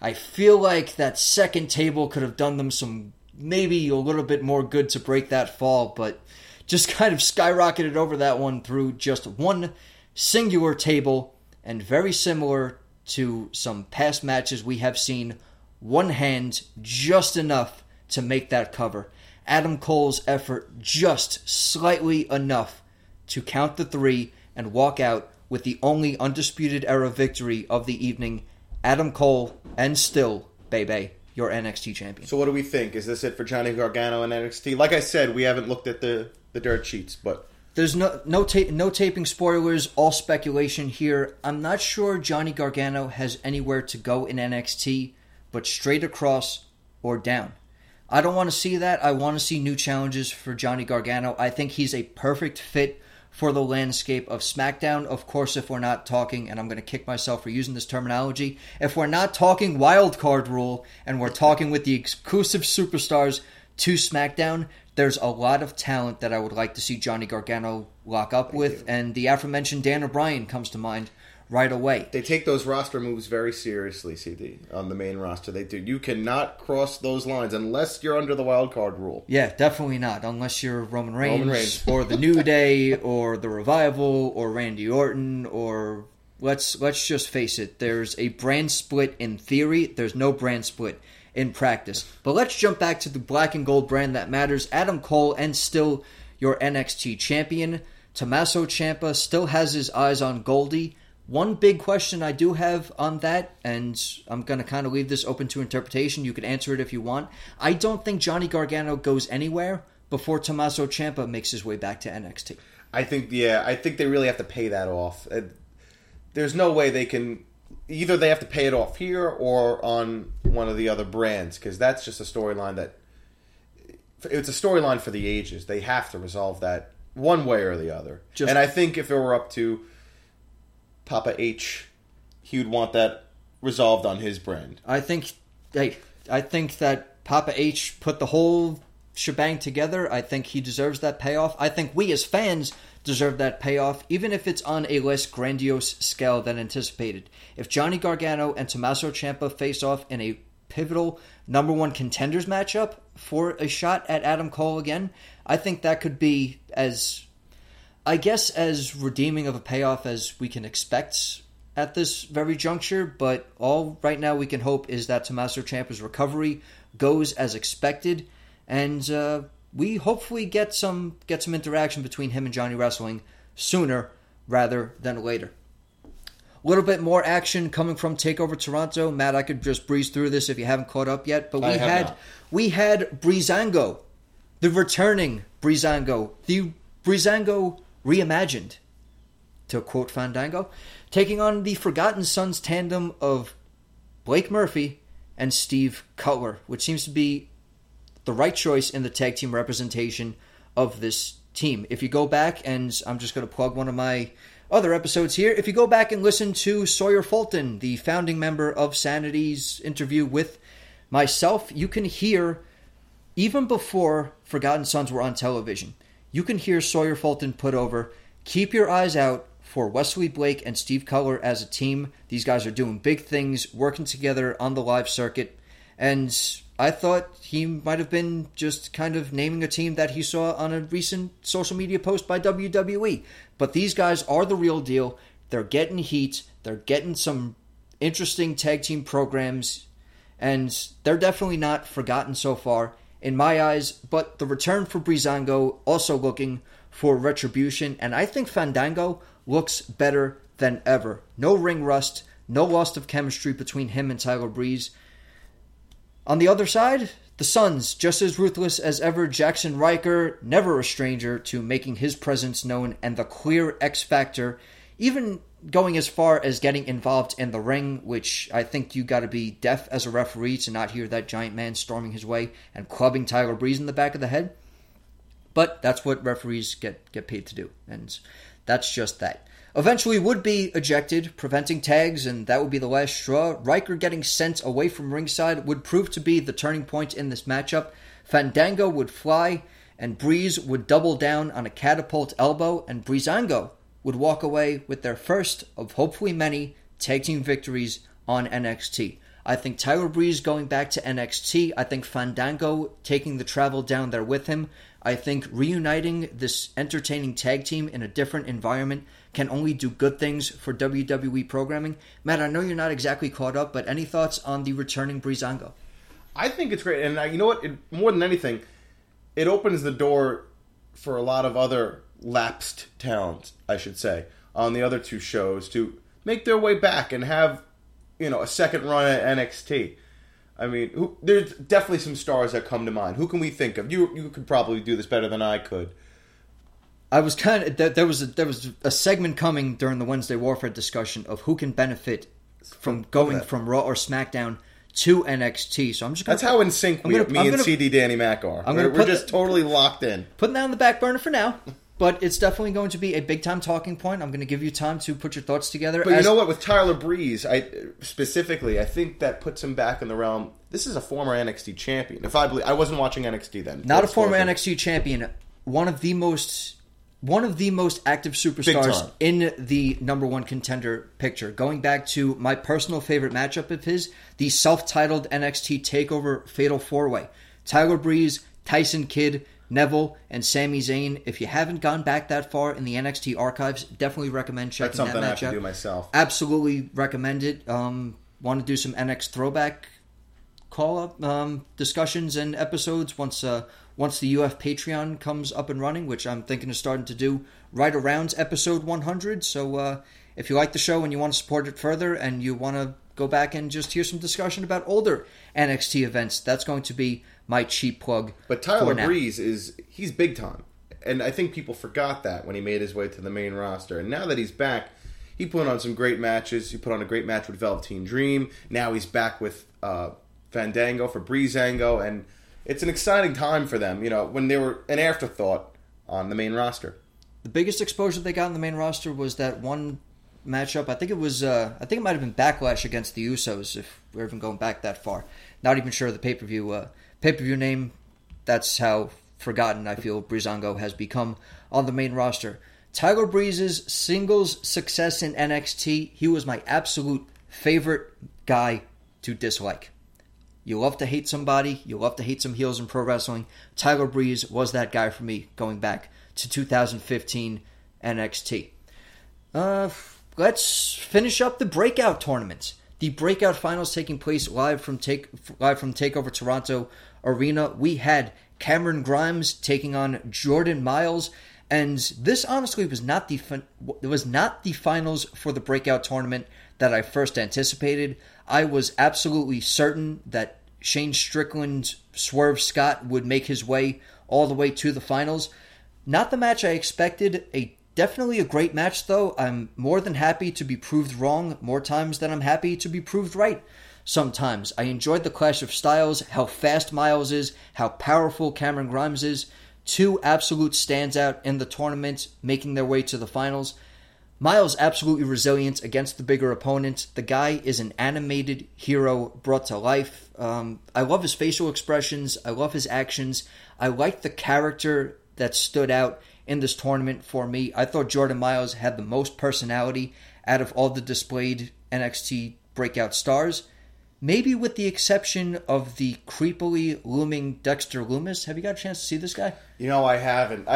I feel like that second table could have done them some, maybe a little bit more good to break that fall, but just kind of skyrocketed over that one through just one singular table, and very similar to some past matches we have seen, one hand just enough to make that cover. Adam Cole's effort just slightly enough to count the three and walk out with the only Undisputed Era victory of the evening Adam Cole, and still, Bebe, your NXT champion. So what do we think? Is this it for Johnny Gargano and NXT? Like I said, we haven't looked at the dirt sheets, but... There's no taping spoilers, all speculation here. I'm not sure Johnny Gargano has anywhere to go in NXT, but straight across or down. I don't want to see that. I want to see new challenges for Johnny Gargano. I think he's a perfect fit for the landscape of SmackDown. Of course, if we're not talking, and I'm going to kick myself for using this terminology, if we're not talking wildcard rule and we're talking with the exclusive superstars to SmackDown, there's a lot of talent that I would like to see Johnny Gargano lock up with, and the aforementioned Dan O'Brien comes to mind right away. They take those roster moves very seriously, CD, on the main roster. They do. You cannot cross those lines unless you're under the wild card rule. Yeah, definitely not, unless you're Roman Reigns. Or The New Day, or The Revival, or Randy Orton, or... Let's just face it, there's a brand split in theory, there's no brand split in practice. But let's jump back to the black and gold brand that matters. Adam Cole, and still your NXT champion. Tommaso Ciampa still has his eyes on Goldie. One big question I do have on that, and I'm going to kind of leave this open to interpretation. You can answer it if you want. I don't think Johnny Gargano goes anywhere before Tommaso Ciampa makes his way back to NXT. I think they really have to pay that off. There's no way they can... Either they have to pay it off here or on one of the other brands, because that's just a storyline that... It's a storyline for the ages. They have to resolve that one way or the other. And I think if it were up to Papa H, he would want that resolved on his brand. I think that Papa H put the whole shebang together. I think he deserves that payoff. I think we as fans... deserve that payoff, even if it's on a less grandiose scale than anticipated. If Johnny Gargano and Tommaso Ciampa face off in a pivotal number one contenders matchup for a shot at Adam Cole again, I think that could be as redeeming of a payoff as we can expect at this very juncture. But all right now we can hope is that Tommaso Ciampa's recovery goes as expected, and we hopefully get some interaction between him and Johnny Wrestling sooner rather than later. A little bit more action coming from TakeOver Toronto. Matt, I could just breeze through this if you haven't caught up yet, but we had Brizango, the returning Brizango, the Brizango reimagined, to quote Fandango, taking on the Forgotten Sons tandem of Blake Murphy and Steve Cutler, which seems to be the right choice in the tag team representation of this team. If you go back, and I'm just going to plug one of my other episodes here, if you go back and listen to Sawyer Fulton, the founding member of Sanity's interview with myself, you can hear, even before Forgotten Sons were on television, you can hear Sawyer Fulton put over, keep your eyes out for Wesley Blake and Steve Cutler as a team. These guys are doing big things, working together on the live circuit, and... I thought he might have been just kind of naming a team that he saw on a recent social media post by WWE. But these guys are the real deal. They're getting heat. They're getting some interesting tag team programs. And they're definitely not forgotten so far in my eyes. But the return for Breezango, also looking for retribution. And I think Fandango looks better than ever. No ring rust. No loss of chemistry between him and Tyler Breeze. On the other side, the Suns, just as ruthless as ever. Jackson Riker, never a stranger to making his presence known and the clear X factor, even going as far as getting involved in the ring, which I think you got to be deaf as a referee to not hear that giant man storming his way and clubbing Tyler Breeze in the back of the head. But that's what referees get paid to do, and that's just that. Eventually would be ejected, preventing tags, and that would be the last straw. Riker getting sent away from ringside would prove to be the turning point in this matchup. Fandango would fly, and Breeze would double down on a catapult elbow, and Breezango would walk away with their first of hopefully many tag team victories on NXT. I think Tyler Breeze going back to NXT. I think Fandango taking the travel down there with him. I think reuniting this entertaining tag team in a different environment can only do good things for WWE programming. Matt, I know you're not exactly caught up, but any thoughts on the returning Breezango? I think it's great. And you know what? More than anything, it opens the door for a lot of other lapsed talent, I should say, on the other two shows to make their way back and have you know, a second run at NXT. I mean, there's definitely some stars that come to mind. Who can we think of? You could probably do this better than I could. I was kind of there was a segment coming during the Wednesday Warfare discussion of who can benefit from going from Raw or SmackDown to NXT. So I'm just that's how in sync me and CD Danny Mack are. We're just totally locked in. Putting that on the back burner for now. But it's definitely going to be a big-time talking point. I'm going to give you time to put your thoughts together. But you know what? With Tyler Breeze, I think that puts him back in the realm. This is a former NXT champion. I wasn't watching NXT then. Not a former NXT champion. One of the most active superstars in the number one contender picture. Going back to my personal favorite matchup of his, the self-titled NXT TakeOver Fatal 4-Way. Tyler Breeze, Tyson Kidd, Neville, and Sami Zayn. If you haven't gone back that far in the NXT archives, definitely recommend checking that matchup. That's something I have to do myself. Absolutely recommend it. Want to do some NXT throwback call-up discussions and episodes once the UF Patreon comes up and running, which I'm thinking of starting to do right around episode 100. So if you like the show and you want to support it further and you want to go back and just hear some discussion about older NXT events, that's going to be my cheap plug. But Tyler Breeze, he's big time. And I think people forgot that when he made his way to the main roster. And now that he's back, he put on some great matches. He put on a great match with Velveteen Dream. Now he's back with Fandango for Brizango. And it's an exciting time for them, you know, when they were an afterthought on the main roster. The biggest exposure they got on the main roster was that one matchup. I think it was, I think it might have been Backlash against the Usos, if we're even going back that far. Not even sure of the pay-per-view name. That's how forgotten I feel Brizango has become on the main roster. Tyler Breeze's singles success in NXT, he was my absolute favorite guy to dislike. You love to hate somebody. You love to hate some heels in pro wrestling. Tyler Breeze was that guy for me going back to 2015 NXT. Let's finish up the Breakout Tournament. The Breakout Finals taking place live from TakeOver Toronto Arena. We had Cameron Grimes taking on Jordan Miles, and this honestly was not the finals for the Breakout Tournament that I first anticipated. I was absolutely certain that Shane Strickland's Swerve Scott would make his way all the way to the finals. Not the match I expected. Definitely a great match, though. I'm more than happy to be proved wrong more times than I'm happy to be proved right sometimes. I enjoyed the clash of styles, how fast Miles is, how powerful Cameron Grimes is. Two absolute standout in the tournament, making their way to the finals. Miles absolutely resilient against the bigger opponent. The guy is an animated hero brought to life. I love his facial expressions. I love his actions. I like the character that stood out in this tournament for me. I thought Jordan Miles had the most personality out of all the displayed NXT breakout stars, maybe with the exception of the creepily looming Dexter Lumis. Have you got a chance to see this guy? You know, I haven't.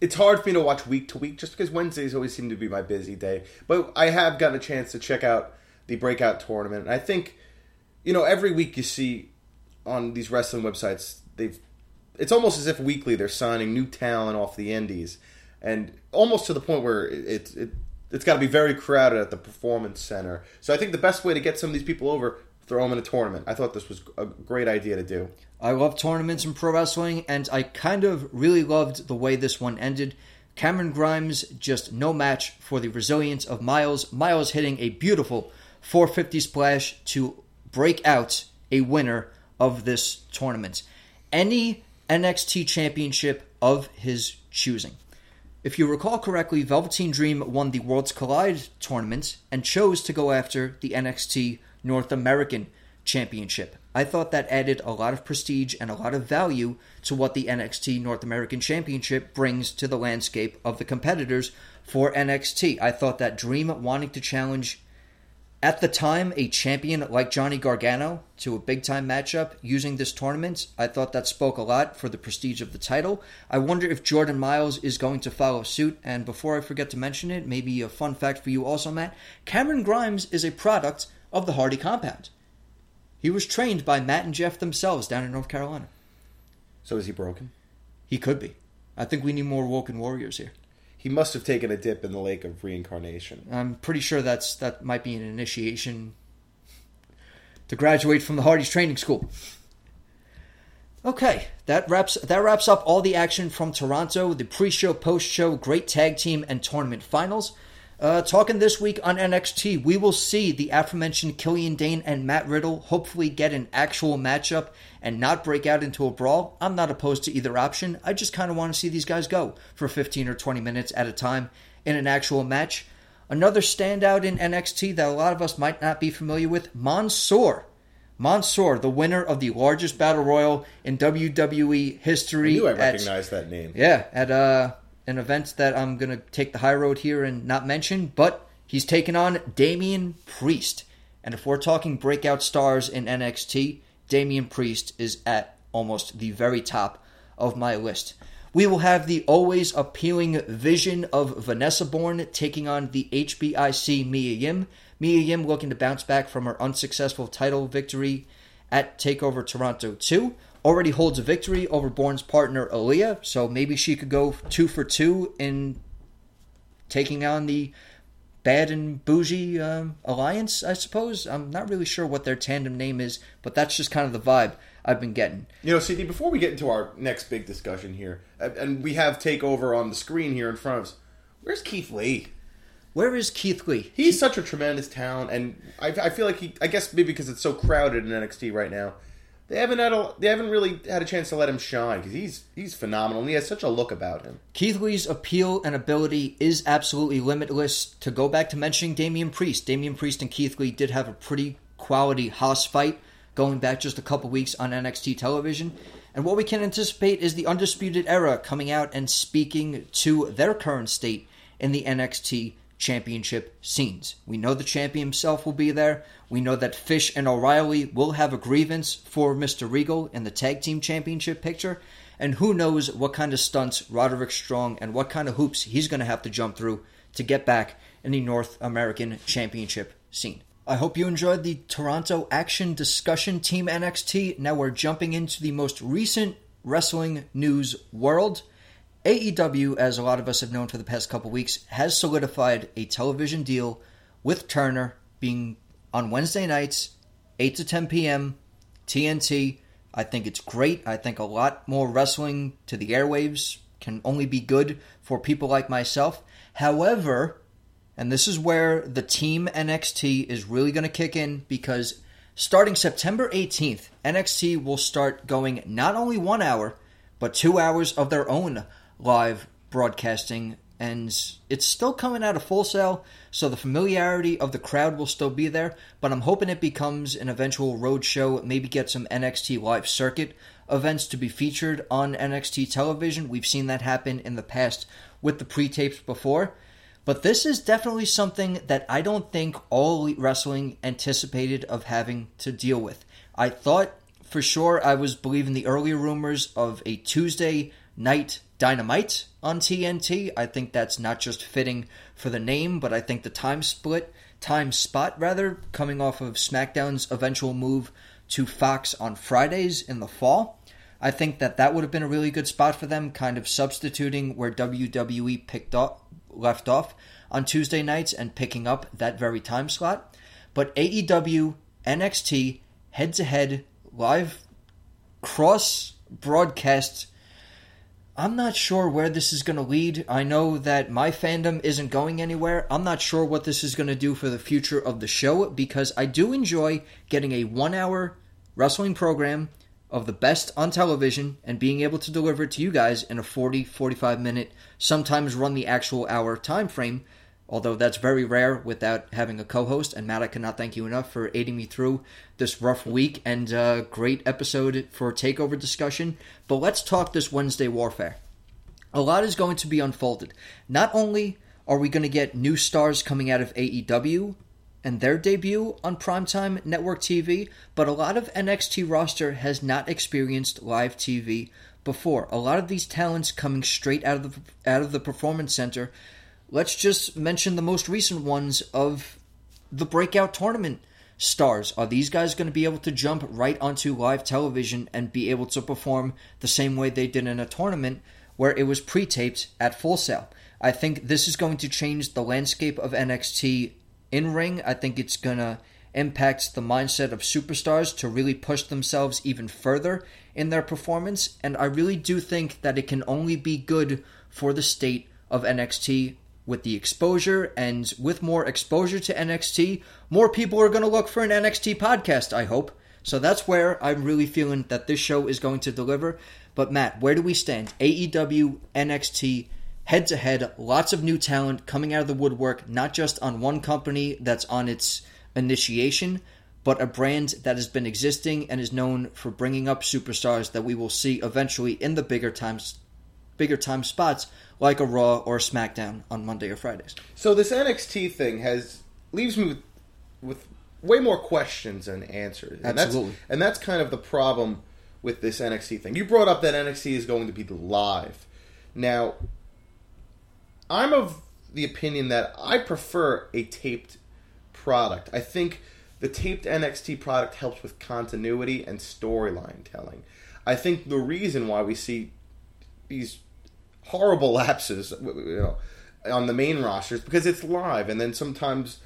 It's hard for me to watch week to week just because Wednesdays always seem to be my busy day. But I have gotten a chance to check out the Breakout Tournament. And I think, you know, every week you see on these wrestling websites, it's almost as if weekly they're signing new talent off the indies, and almost to the point where it's got to be very crowded at the Performance Center. So I think the best way to get some of these people over, throw them in a tournament. I thought this was a great idea to do. I love tournaments in pro wrestling, and I kind of really loved the way this one ended. Cameron Grimes, just no match for the resilience of Miles. Miles hitting a beautiful 450 splash to break out a winner of this tournament. Any NXT Championship of his choosing. If you recall correctly, Velveteen Dream won the Worlds Collide tournament and chose to go after the NXT North American Championship. I thought that added a lot of prestige and a lot of value to what the NXT North American Championship brings to the landscape of the competitors for NXT. I thought that Dream wanting to challenge, at the time, a champion like Johnny Gargano to a big-time matchup using this tournament, I thought that spoke a lot for the prestige of the title. I wonder if Jordan Miles is going to follow suit. And before I forget to mention it, maybe a fun fact for you also, Matt, Cameron Grimes is a product of the Hardy Compound. He was trained by Matt and Jeff themselves down in North Carolina. So is he broken? He could be. I think we need more Woken Warriors here. He must have taken a dip in the lake of reincarnation. I'm pretty sure that might be an initiation to graduate from the Hardy's training school. Okay, that wraps up all the action from Toronto, the pre-show, post-show, great tag team, and tournament finals. Talking this week on NXT, we will see the aforementioned Killian Dain and Matt Riddle hopefully get an actual matchup and not break out into a brawl. I'm not opposed to either option. I just kind of want to see these guys go for 15 or 20 minutes at a time in an actual match. Another standout in NXT that a lot of us might not be familiar with, Mansoor. Mansoor, the winner of the largest battle royal in WWE history. I knew I recognized that name. Yeah, at an event that I'm going to take the high road here and not mention, but he's taken on Damian Priest. And if we're talking breakout stars in NXT, Damian Priest is at almost the very top of my list. We will have the always appealing vision of Vanessa Bourne taking on the HBIC Mia Yim. Mia Yim looking to bounce back from her unsuccessful title victory at TakeOver Toronto 2. Already holds a victory over Bourne's partner Aaliyah, so maybe she could go 2 for 2 in taking on the Bad and Bougie Alliance, I suppose. I'm not really sure what their tandem name is, but that's just kind of the vibe I've been getting. You know, CD, before we get into our next big discussion here, and we have TakeOver on the screen here in front of us, where's Keith Lee? Where is Keith Lee? He's such a tremendous talent, and I feel like I guess maybe because it's so crowded in NXT right now, they haven't really had a chance to let him shine, because he's phenomenal, and he has such a look about him. Keith Lee's appeal and ability is absolutely limitless. To go back to mentioning Damian Priest and Keith Lee did have a pretty quality house fight going back just a couple weeks on NXT television. And what we can anticipate is the Undisputed Era coming out and speaking to their current state in the NXT championship scenes. We know the champion himself will be there. We know that Fish and O'Reilly will have a grievance for Mr. Regal in the tag team championship picture. And who knows what kind of stunts Roderick Strong and what kind of hoops he's going to have to jump through to get back in the North American championship scene. I hope you enjoyed the Toronto action discussion, Team NXT. Now we're jumping into the most recent wrestling news world. AEW, as a lot of us have known for the past couple weeks, has solidified a television deal with Turner, being on Wednesday nights, 8 to 10 p.m., TNT. I think it's great. I think a lot more wrestling to the airwaves can only be good for people like myself. However, and this is where the Team NXT is really going to kick in, because starting September 18th, NXT will start going not only 1 hour, but 2 hours of their own live broadcasting, and it's still coming out of Full Sail, so the familiarity of the crowd will still be there, but I'm hoping it becomes an eventual road show, maybe get some NXT live circuit events to be featured on NXT television. We've seen that happen in the past with the pre-tapes before, but this is definitely something that I don't think All Elite Wrestling anticipated of having to deal with. I thought for sure I was believing the earlier rumors of a Tuesday night Dynamite on TNT. I think that's not just fitting for the name, but I think the time spot, coming off of SmackDown's eventual move to Fox on Fridays in the fall. I think that would have been a really good spot for them, kind of substituting where WWE left off on Tuesday nights and picking up that very time slot. But AEW, NXT, head-to-head, live, cross-broadcast. I'm not sure where this is going to lead. I know that my fandom isn't going anywhere. I'm not sure what this is going to do for the future of the show, because I do enjoy getting a 1 hour wrestling program of the best on television and being able to deliver it to you guys in a 40, 45 minute, sometimes run the actual hour time frame, although that's very rare without having a co-host. And Matt, I cannot thank you enough for aiding me through this rough week and a great episode for TakeOver discussion. But let's talk this Wednesday warfare. A lot is going to be unfolded. Not only are we going to get new stars coming out of AEW and their debut on primetime network TV, but a lot of NXT roster has not experienced live TV before. A lot of these talents coming straight out of the Performance Center. Let's just mention the most recent ones of the Breakout Tournament stars. Are these guys going to be able to jump right onto live television and be able to perform the same way they did in a tournament where it was pre-taped at Full Sail? I think this is going to change the landscape of NXT in-ring. I think it's going to impacts the mindset of superstars to really push themselves even further in their performance, and I really do think that it can only be good for the state of NXT with the exposure, and with more exposure to NXT, more people are going to look for an NXT podcast, I hope. So that's where I'm really feeling that this show is going to deliver. But Matt, where do we stand? AEW, NXT, head-to-head, lots of new talent coming out of the woodwork, not just on one company that's on its initiation, but a brand that has been existing and is known for bringing up superstars that we will see eventually in the bigger time spots like a Raw or a SmackDown on Monday or Fridays. So this NXT thing leaves me with way more questions than answers. Absolutely. And that's kind of the problem with this NXT thing. You brought up that NXT is going to be live. Now, I'm of the opinion that I prefer a taped product. I think the taped NXT product helps with continuity and storyline telling. I think the reason why we see these horrible lapses, on the main roster is because it's live, and then sometimes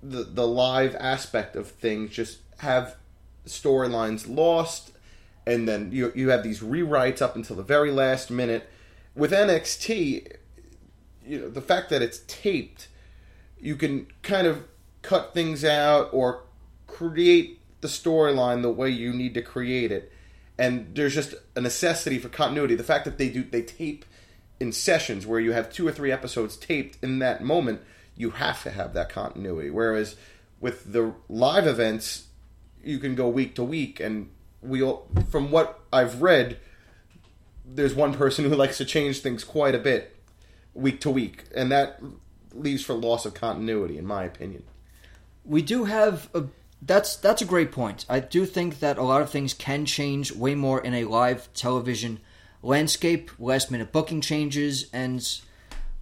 the live aspect of things just have storylines lost, and then you have these rewrites up until the very last minute. With NXT, the fact that it's taped, you can kind of cut things out or create the storyline the way you need to create it. And there's just a necessity for continuity. The fact that they tape in sessions where you have two or three episodes taped in that moment, you have to have that continuity. Whereas with the live events, you can go week to week. And from what I've read, there's one person who likes to change things quite a bit week to week. And that leaves for loss of continuity, in my opinion. We do have That's a great point. I do think that a lot of things can change way more in a live television landscape, last-minute booking changes, and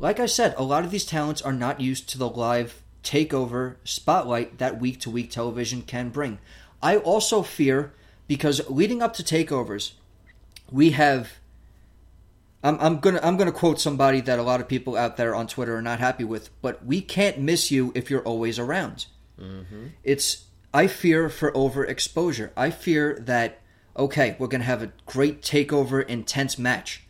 like I said, a lot of these talents are not used to the live takeover spotlight that week-to-week television can bring. I also fear, because leading up to takeovers, we have... I'm gonna quote somebody that a lot of people out there on Twitter are not happy with, but we can't miss you if you're always around. Mm-hmm. I fear for overexposure. I fear that, okay, we're going to have a great takeover intense match.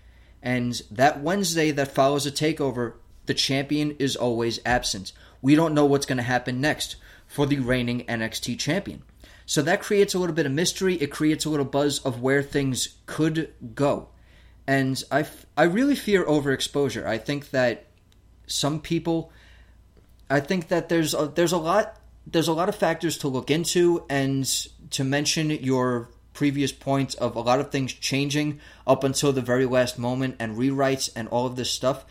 And that Wednesday that follows a takeover, the champion is always absent. We don't know what's going to happen next for the reigning NXT champion. So that creates a little bit of mystery. It creates a little buzz of where things could go. And I really fear overexposure. I think that some people... I think that there's a lot of factors to look into, and to mention your previous point of a lot of things changing up until the very last moment and rewrites and all of this stuff.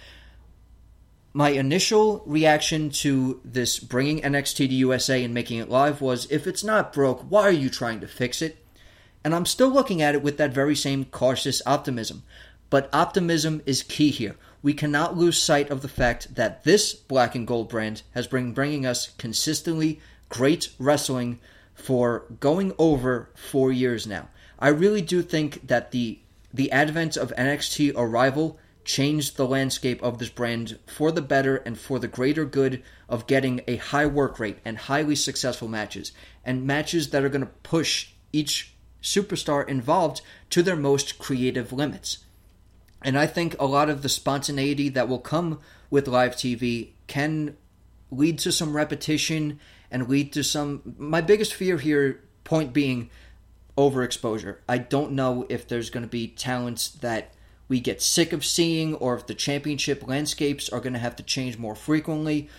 My initial reaction to this bringing NXT to USA and making it live was, if it's not broke, why are you trying to fix it? And I'm still looking at it with that very same cautious optimism. But optimism is key here. We cannot lose sight of the fact that this black and gold brand has been bringing us consistently great wrestling for going over 4 years now. I really do think that the advent of NXT Arrival changed the landscape of this brand for the better and for the greater good of getting a high work rate and highly successful matches, and matches that are going to push each superstar involved to their most creative limits. And I think a lot of the spontaneity that will come with live TV can lead to some repetition and lead to some... My biggest fear here, point being, overexposure. I don't know if there's going to be talents that we get sick of seeing, or if the championship landscapes are going to have to change more frequently.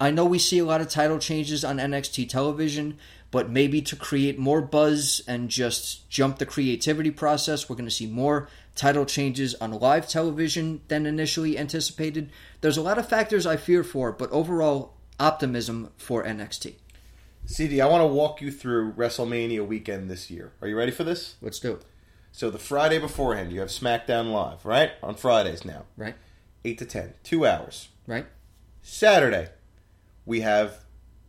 I know we see a lot of title changes on NXT television, but maybe to create more buzz and just jump the creativity process, we're going to see more title changes on live television than initially anticipated. There's a lot of factors I fear for, but overall, optimism for NXT. CD, I want to walk you through WrestleMania weekend this year. Are you ready for this? Let's do it. So the Friday beforehand, you have SmackDown Live, right? On Fridays now. Right. 8 to 10. 2 hours. Right. Saturday, we have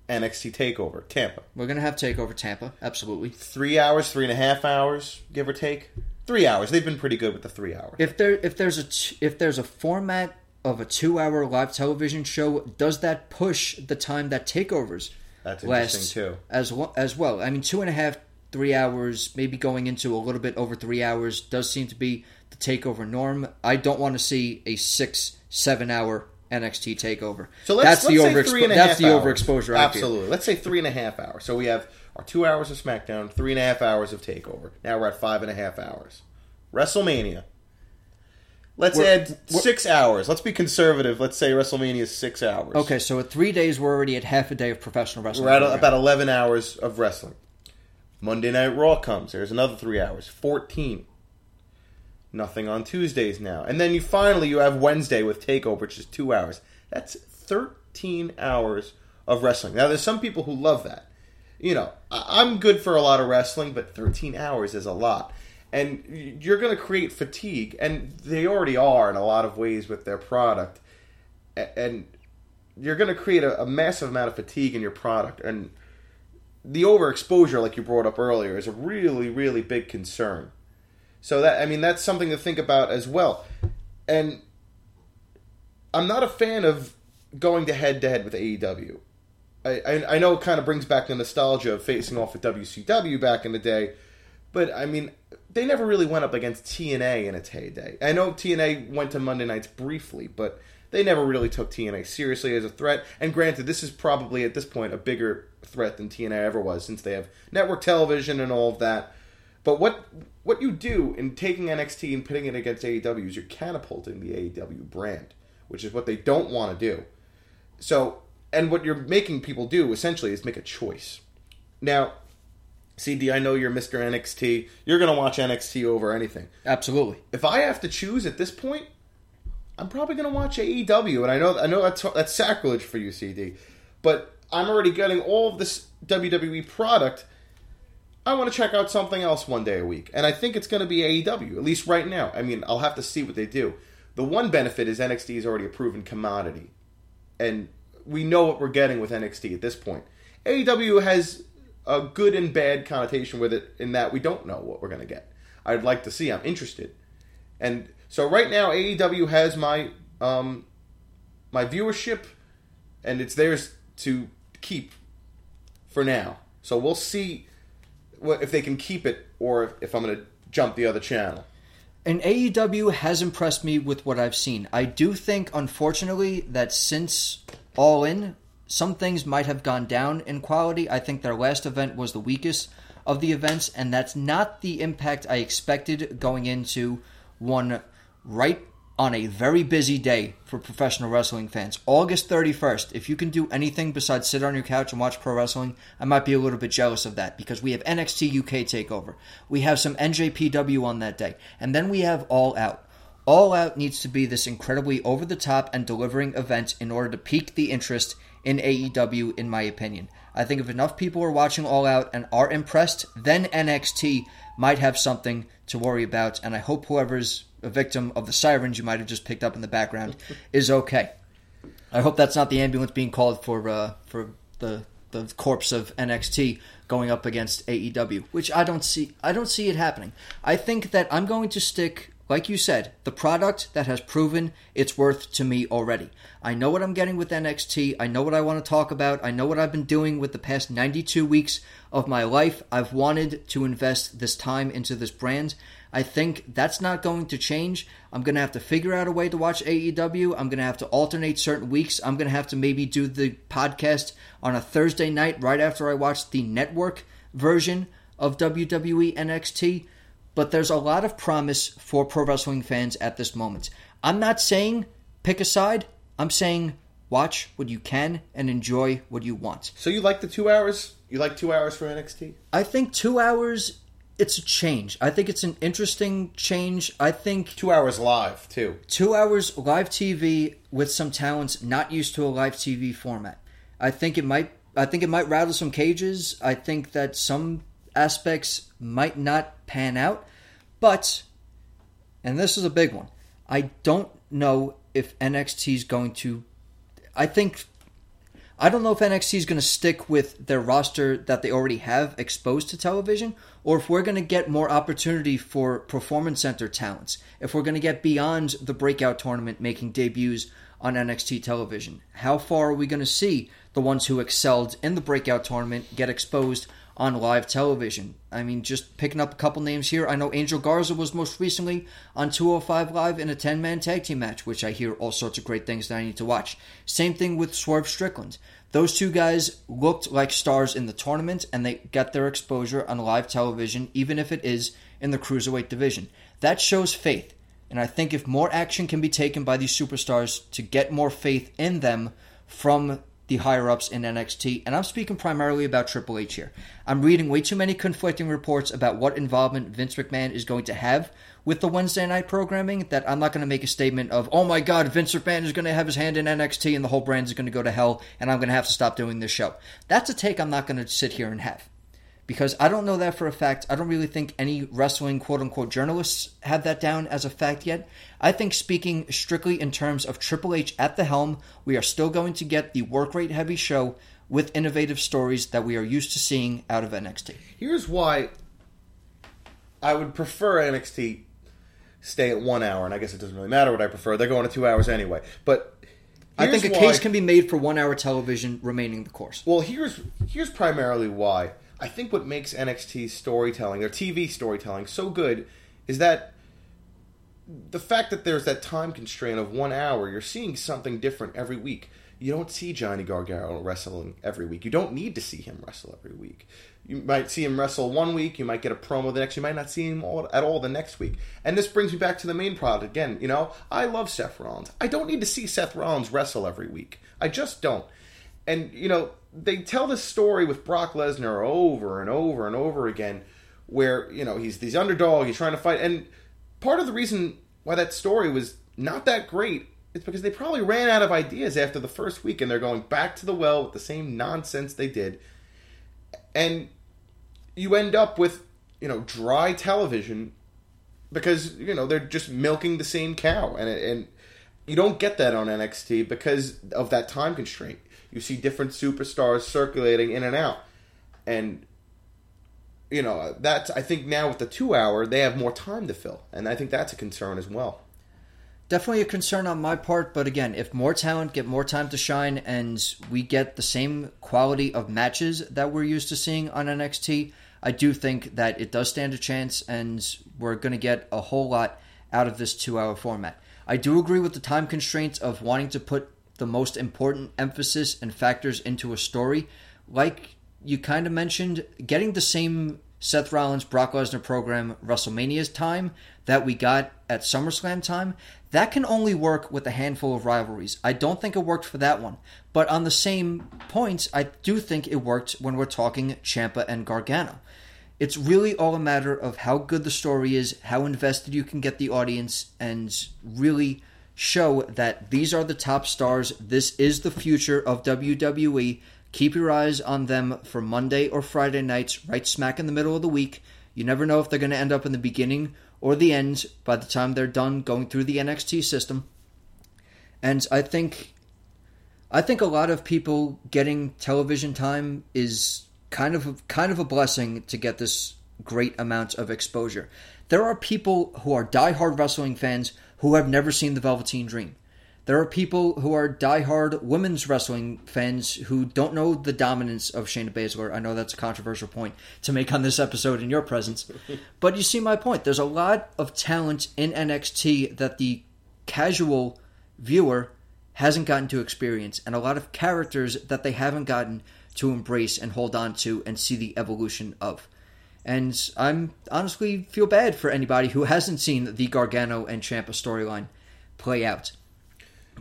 NXT TakeOver Tampa. We're going to have TakeOver Tampa, absolutely. 3 hours, 3.5 hours, give or take. 3 hours. They've been pretty good with the 3 hours. If there's a format of a 2-hour live television show, does that push the time that takeovers That's interesting too. As well. I mean, 2.5, 3 hours, maybe going into a little bit over 3 hours does seem to be the takeover norm. I don't want to see a 6-7 hour NXT takeover. So let's say three and a half hours. That's the overexposure. Absolutely. Let's say 3.5 hours. So we have our 2 hours of SmackDown, 3.5 hours of takeover. Now we're at 5.5 hours. WrestleMania. Let's add 6 hours. Let's be conservative. Let's say WrestleMania is 6 hours. Okay, so at 3 days, we're already at half a day of professional wrestling. We're at about 11 hours of wrestling. Monday Night Raw comes. There's another 3 hours. 14. Nothing on Tuesdays now. And then you finally have Wednesday with TakeOver, which is 2 hours. That's 13 hours of wrestling. Now, there's some people who love that. You know, I'm good for a lot of wrestling, but 13 hours is a lot. And you're going to create fatigue, and they already are in a lot of ways with their product. And you're going to create a massive amount of fatigue in your product. And the overexposure, like you brought up earlier, is a really, really big concern. So that's something to think about as well. And I'm not a fan of going to head with AEW. I know it kind of brings back the nostalgia of facing off with WCW back in the day, but I mean, they never really went up against TNA in its heyday. I know TNA went to Monday nights briefly, but they never really took TNA seriously as a threat. And granted, this is probably, at this point, a bigger threat than TNA ever was, since they have network television and all of that. But what you do in taking NXT and pitting it against AEW is you're catapulting the AEW brand, which is what they don't want to do. So, and what you're making people do, essentially, is make a choice. Now, CD, I know you're Mr. NXT. You're going to watch NXT over anything. Absolutely. If I have to choose at this point, I'm probably going to watch AEW. And I know that's sacrilege for you, CD. But I'm already getting all of this WWE product. I want to check out something else one day a week. And I think it's going to be AEW, at least right now. I mean, I'll have to see what they do. The one benefit is NXT is already a proven commodity. And we know what we're getting with NXT at this point. AEW has a good and bad connotation with it, in that we don't know what we're going to get. I'd like to see. I'm interested. And so right now, AEW has my my viewership, and it's theirs to keep for now. So we'll see if they can keep it, or if I'm going to jump the other channel. And AEW has impressed me with what I've seen. I do think, unfortunately, that since All In, some things might have gone down in quality. I think their last event was the weakest of the events, and that's not the impact I expected going into one right on a very busy day for professional wrestling fans. August 31st, if you can do anything besides sit on your couch and watch pro wrestling, I might be a little bit jealous of that, because we have NXT UK TakeOver. We have some NJPW on that day, and then we have All Out. All Out needs to be this incredibly over-the-top and delivering event in order to pique the interest in AEW, in my opinion. I think if enough people are watching All Out and are impressed, then NXT might have something to worry about, and I hope whoever's a victim of the sirens you might have just picked up in the background is okay. I hope that's not the ambulance being called for the corpse of NXT going up against AEW, which I don't see it happening. I think that I'm going to stick, like you said, the product that has proven its worth to me already. I know what I'm getting with NXT. I know what I want to talk about. I know what I've been doing with the past 92 weeks of my life. I've wanted to invest this time into this brand. I think that's not going to change. I'm going to have to figure out a way to watch AEW. I'm going to have to alternate certain weeks. I'm going to have to maybe do the podcast on a Thursday night right after I watch the network version of WWE NXT. But there's a lot of promise for pro wrestling fans at this moment. I'm not saying pick a side. I'm saying watch what you can and enjoy what you want. So you like the 2 hours? You like 2 hours for NXT? I think 2 hours, it's a change. I think it's an interesting change. I think 2 hours live, too. 2 hours live TV with some talents not used to a live TV format. I think it might rattle some cages. I think that some aspects might not pan out, but, and this is a big one, I don't know if NXT is going to, I don't know if NXT is going to stick with their roster that they already have exposed to television, or if we're going to get more opportunity for Performance Center talents, if we're going to get beyond the breakout tournament making debuts on NXT television, how far are we going to see the ones who excelled in the breakout tournament get exposed on live television? I mean, just picking up a couple names here. I know Angel Garza was most recently on 205 Live in a 10-man tag team match, which I hear all sorts of great things that I need to watch. Same thing with Swerve Strickland. Those two guys looked like stars in the tournament, and they got their exposure on live television, even if it is in the cruiserweight division. That shows faith, and I think if more action can be taken by these superstars to get more faith in them from the higher-ups in NXT, and I'm speaking primarily about Triple H here. I'm reading way too many conflicting reports about what involvement Vince McMahon is going to have with the Wednesday night programming that I'm not going to make a statement of, oh my God, Vince McMahon is going to have his hand in NXT and the whole brand is going to go to hell and I'm going to have to stop doing this show. That's a take I'm not going to sit here and have, because I don't know that for a fact. I don't really think any wrestling quote-unquote journalists have that down as a fact yet. I think speaking strictly in terms of Triple H at the helm, we are still going to get the work rate heavy show with innovative stories that we are used to seeing out of NXT. Here's why I would prefer NXT stay at 1 hour, and I guess it doesn't really matter what I prefer. They're going to 2 hours anyway. But I think a case can be made for 1 hour television remaining the course. Well, here's primarily why. I think what makes NXT's storytelling, their TV storytelling, so good is that the fact that there's that time constraint of 1 hour, you're seeing something different every week. You don't see Johnny Gargano wrestling every week. You don't need to see him wrestle every week. You might see him wrestle 1 week, you might get a promo the next, you might not see him at all the next week. And this brings me back to the main product again. You know, I love Seth Rollins. I don't need to see Seth Rollins wrestle every week. I just don't. And, you know, they tell this story with Brock Lesnar over and over and over again where, you know, he's this underdog, he's trying to fight. And part of the reason why that story was not that great is because they probably ran out of ideas after the first week and they're going back to the well with the same nonsense they did. And you end up with, you know, dry television because, you know, they're just milking the same cow. And you don't get that on NXT because of that time constraint. You see different superstars circulating in and out. And, you know, that's, I think now with the 2 hour, they have more time to fill. And I think that's a concern as well. Definitely a concern on my part. But again, if more talent get more time to shine and we get the same quality of matches that we're used to seeing on NXT, I do think that it does stand a chance and we're going to get a whole lot out of this 2 hour format. I do agree with the time constraints of wanting to put the most important emphasis and factors into a story. Like you kind of mentioned, getting the same Seth Rollins, Brock Lesnar program WrestleMania's time that we got at SummerSlam time, that can only work with a handful of rivalries. I don't think it worked for that one. But on the same points, I do think it worked when we're talking Ciampa and Gargano. It's really all a matter of how good the story is, how invested you can get the audience, and really show that these are the top stars. This is the future of WWE. Keep your eyes on them for Monday or Friday nights, right smack in the middle of the week. You never know if they're going to end up in the beginning or the end by the time they're done going through the NXT system. And I think a lot of people getting television time is kind of a blessing to get this great amount of exposure. There are people who are diehard wrestling fans who have never seen the Velveteen Dream. There are people who are diehard women's wrestling fans who don't know the dominance of Shayna Baszler. I know that's a controversial point to make on this episode in your presence. But you see my point. There's a lot of talent in NXT that the casual viewer hasn't gotten to experience, and a lot of characters that they haven't gotten to embrace and hold on to and see the evolution of. And I'm honestly feel bad for anybody who hasn't seen the Gargano and Ciampa storyline play out.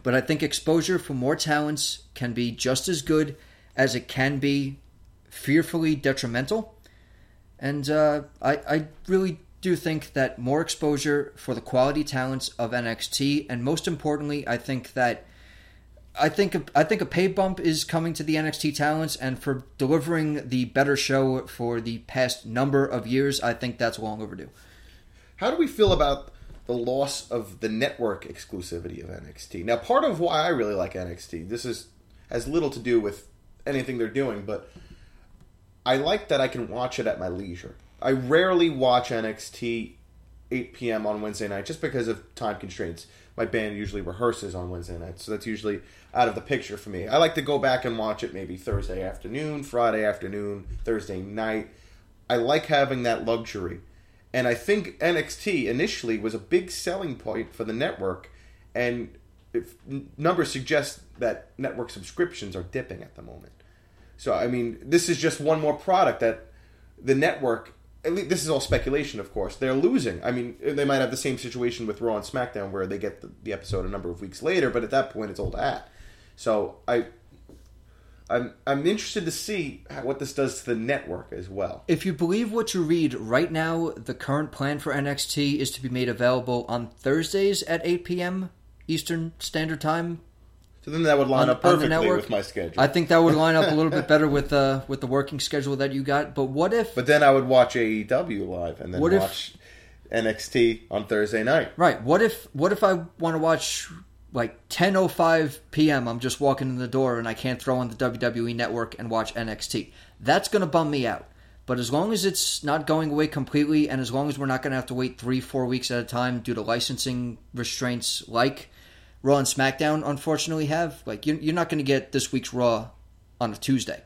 But I think exposure for more talents can be just as good as it can be fearfully detrimental. And I really do think that more exposure for the quality talents of NXT, and most importantly, I think a pay bump is coming to the NXT talents, and for delivering the better show for the past number of years, I think that's long overdue. How do we feel about the loss of the network exclusivity of NXT? Now, part of why I really like NXT, this is has little to do with anything they're doing, but I like that I can watch it at my leisure. I rarely watch NXT 8 p.m. on Wednesday night just because of time constraints. My band usually rehearses on Wednesday night, so that's usually out of the picture for me. I like to go back and watch it maybe Thursday afternoon, Friday afternoon, Thursday night. I like having that luxury. And I think NXT initially was a big selling point for the network, and numbers suggest that network subscriptions are dipping at the moment. So, I mean, this is just one more product that the network, at least, this is all speculation, of course, they're losing. I mean, they might have the same situation with Raw and SmackDown where they get the episode a number of weeks later, but at that point it's old hat. So, I'm interested to see what this does to the network as well. If you believe what you read, right now the current plan for NXT is to be made available on Thursdays at 8 p.m. Eastern Standard Time. So then that would line up perfectly with my schedule. I think that would line up a little bit better with the working schedule that you got. But what if... But then I would watch AEW live and then watch NXT on Thursday night. Right. What if I want to watch... like 10:05 p.m. I'm just walking in the door and I can't throw on the WWE Network and watch NXT. That's going to bum me out. But as long as it's not going away completely and as long as we're not going to have to wait 3-4 weeks at a time due to licensing restraints like Raw and SmackDown unfortunately have, like you're not going to get this week's Raw on a Tuesday.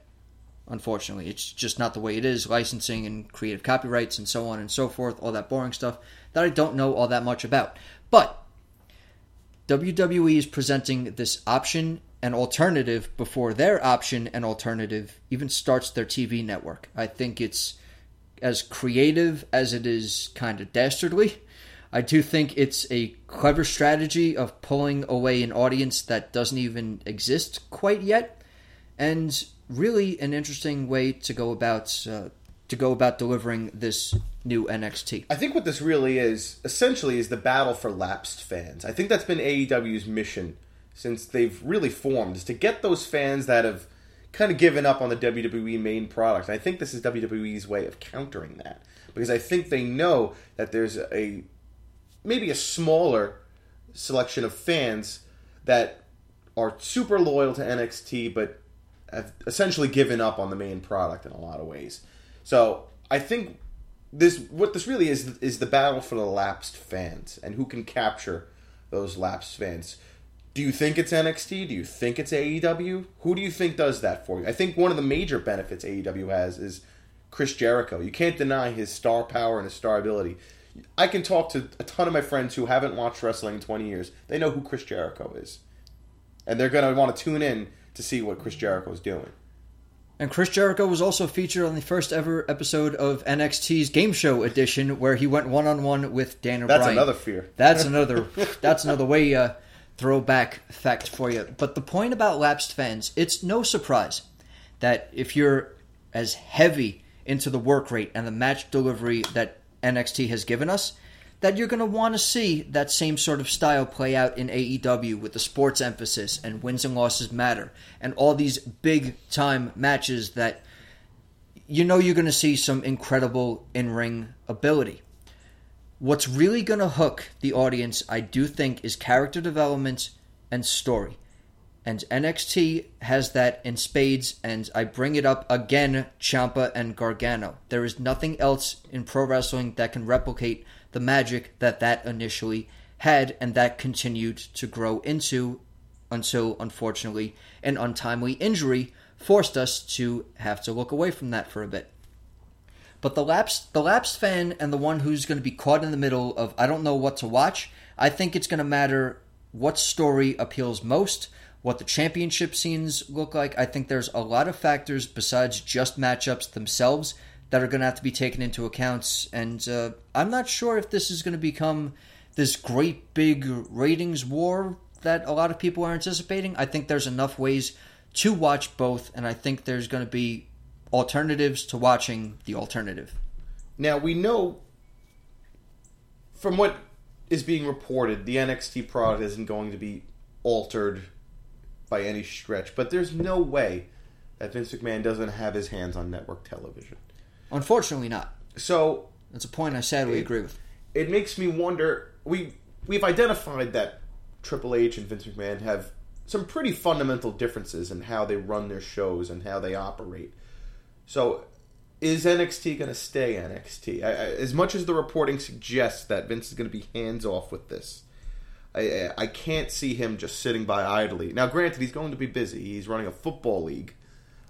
Unfortunately, it's just not the way it is. Licensing and creative copyrights and so on and so forth, all that boring stuff that I don't know all that much about. But WWE is presenting this option and alternative before their option and alternative even starts their TV network. I think it's as creative as it is kind of dastardly. I do think it's a clever strategy of pulling away an audience that doesn't even exist quite yet, and really an interesting way to go about delivering this new NXT. I think what this really is, essentially, is the battle for lapsed fans. I think that's been AEW's mission since they've really formed, is to get those fans that have kind of given up on the WWE main product. I think this is WWE's way of countering that, because I think they know that there's maybe a smaller selection of fans that are super loyal to NXT, but have essentially given up on the main product in a lot of ways. So I think what this really is the battle for the lapsed fans and who can capture those lapsed fans. Do you think it's NXT? Do you think it's AEW? Who do you think does that for you? I think one of the major benefits AEW has is Chris Jericho. You can't deny his star power and his star ability. I can talk to a ton of my friends who haven't watched wrestling in 20 years. They know who Chris Jericho is. And they're going to want to tune in to see what Chris Jericho is doing. And Chris Jericho was also featured on the first ever episode of NXT's Game Show Edition, where he went one-on-one with Dan O'Brien. That's another fear. That's another way throwback fact for you. But the point about lapsed fans, it's no surprise that if you're as heavy into the work rate and the match delivery that NXT has given us, that you're going to want to see that same sort of style play out in AEW with the sports emphasis and wins and losses matter and all these big-time matches that you're going to see some incredible in-ring ability. What's really going to hook the audience, I do think, is character development and story. And NXT has that in spades, and I bring it up again, Ciampa and Gargano. There is nothing else in pro wrestling that can replicate the magic that initially had, and that continued to grow into until, unfortunately, an untimely injury forced us to have to look away from that for a bit. But the lapsed fan and the one who's going to be caught in the middle of, I don't know what to watch, I think it's going to matter what story appeals most, what the championship scenes look like. I think there's a lot of factors besides just matchups themselves that are going to have to be taken into account. And I'm not sure if this is going to become this great big ratings war that a lot of people are anticipating. I think there's enough ways to watch both, and I think there's going to be alternatives to watching the alternative. Now, we know from what is being reported, the NXT product isn't going to be altered by any stretch, but there's no way that Vince McMahon doesn't have his hands on network television. Unfortunately not. So that's a point I sadly agree with. It makes me wonder, we've identified that Triple H and Vince McMahon have some pretty fundamental differences in how they run their shows and how they operate. So Is NXT going to stay NXT? As much as the reporting suggests that Vince is going to be hands-off with this, I can't see him just sitting by idly. Now, granted, he's going to be busy. He's running a football league.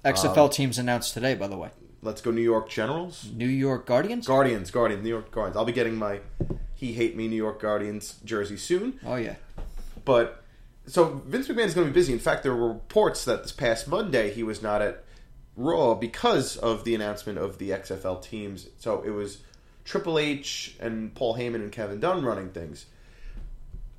XFL teams announced today, by the way. Let's go New York Generals. New York Guardians? Guardians. New York Guardians. I'll be getting my He Hate Me New York Guardians jersey soon. Oh, yeah. But, so Vince McMahon is going to be busy. In fact, there were reports that this past Monday he was not at Raw because of the announcement of the XFL teams. So it was Triple H and Paul Heyman and Kevin Dunn running things.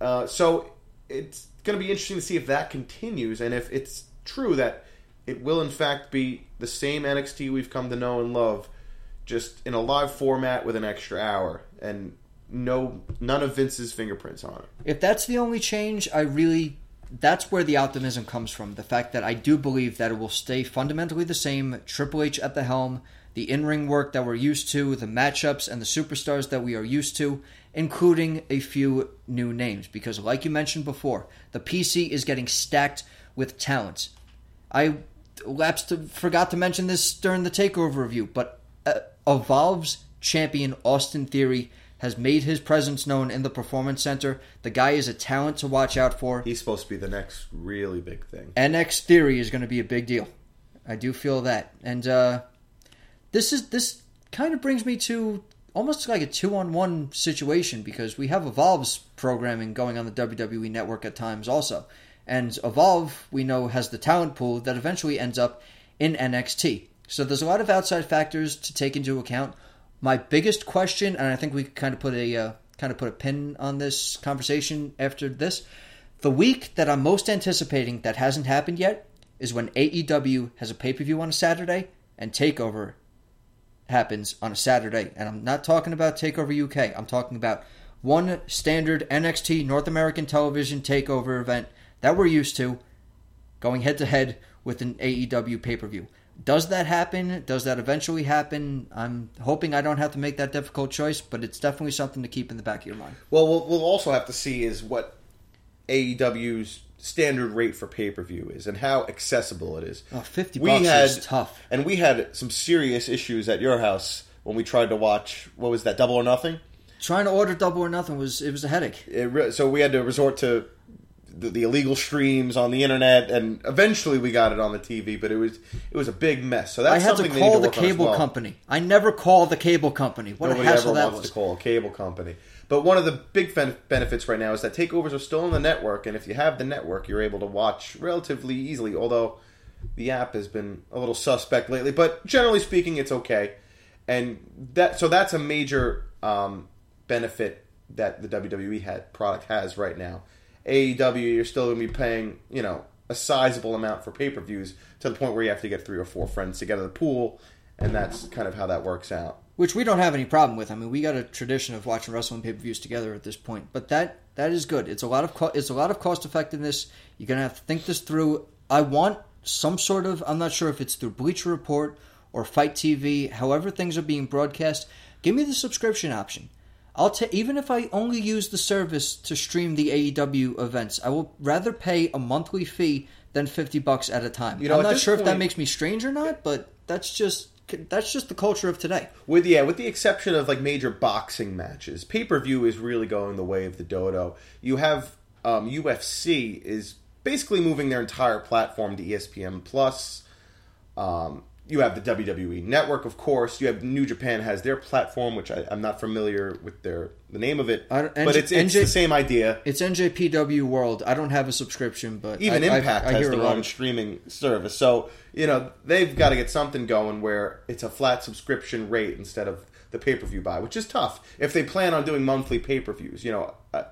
So it's going to be interesting to see if that continues and if it's true that it will in fact be the same NXT we've come to know and love, just in a live format with an extra hour and none of Vince's fingerprints on it. If that's the only change, that's where the optimism comes from. The fact that I do believe that it will stay fundamentally the same. Triple H at the helm, the in-ring work that we're used to, the matchups and the superstars that we are used to, including a few new names. Because like you mentioned before, the PC is getting stacked with talent. I forgot to mention this during the TakeOver review, but Evolve's champion Austin Theory has made his presence known in the Performance Center. The guy is a talent to watch out for. He's supposed to be the next really big thing. NXT Theory is going to be a big deal. I do feel that. And this kind of brings me to almost like a 2-on-1 situation because we have Evolve's programming going on the WWE Network at times also. And Evolve, we know, has the talent pool that eventually ends up in NXT. So there's a lot of outside factors to take into account. My biggest question, and I think we kind of put a pin on this conversation after this, the week that I'm most anticipating that hasn't happened yet is when AEW has a pay-per-view on a Saturday and TakeOver happens on a Saturday. And I'm not talking about TakeOver UK. I'm talking about one standard NXT North American television TakeOver event that we're used to going head-to-head with an AEW pay-per-view. Does that happen? Does that eventually happen? I'm hoping I don't have to make that difficult choice, but it's definitely something to keep in the back of your mind. Well, we'll also have to see is what AEW's standard rate for pay-per-view is and how accessible it is. Oh, $50 is tough. And we had some serious issues at your house when we tried to watch, what was that, Double or Nothing? Trying to order Double or Nothing, was a headache. So we had to resort to the illegal streams on the internet, and eventually we got it on the TV, but it was a big mess. So that's something they need to work on as well. I had to call the cable company. I never call the cable company. What a hassle that was. Nobody ever wants to call a cable company. But one of the big benefits right now is that takeovers are still on the network, and if you have the network, you're able to watch relatively easily, although the app has been a little suspect lately. But generally speaking, it's okay. And that's a major benefit that the WWE product has right now. AEW, you're still going to be paying, a sizable amount for pay-per-views to the point where you have to get 3 or 4 friends together to the pool, and that's kind of how that works out. Which we don't have any problem with. I mean, we got a tradition of watching wrestling pay-per-views together at this point, but that is good. It's a lot of cost-effectiveness. You're going to have to think this through. I want some sort of, I'm not sure if it's through Bleacher Report or Fight TV, however things are being broadcast, give me the subscription option. Even if I only use the service to stream the AEW events, I will rather pay a monthly fee than $50 at a time. I'm not sure if that makes me strange or not, but that's just the culture of today. With the exception of like major boxing matches, pay-per-view is really going the way of the dodo. You have UFC is basically moving their entire platform to ESPN+. You have the WWE Network, of course. You have New Japan has their platform, which I'm not familiar with the name of it. But it's the same idea. It's NJPW World. I don't have a subscription, but even Impact has their own streaming service. So, they've got to get something going where it's a flat subscription rate instead of the pay-per-view buy, which is tough. If they plan on doing monthly pay-per-views,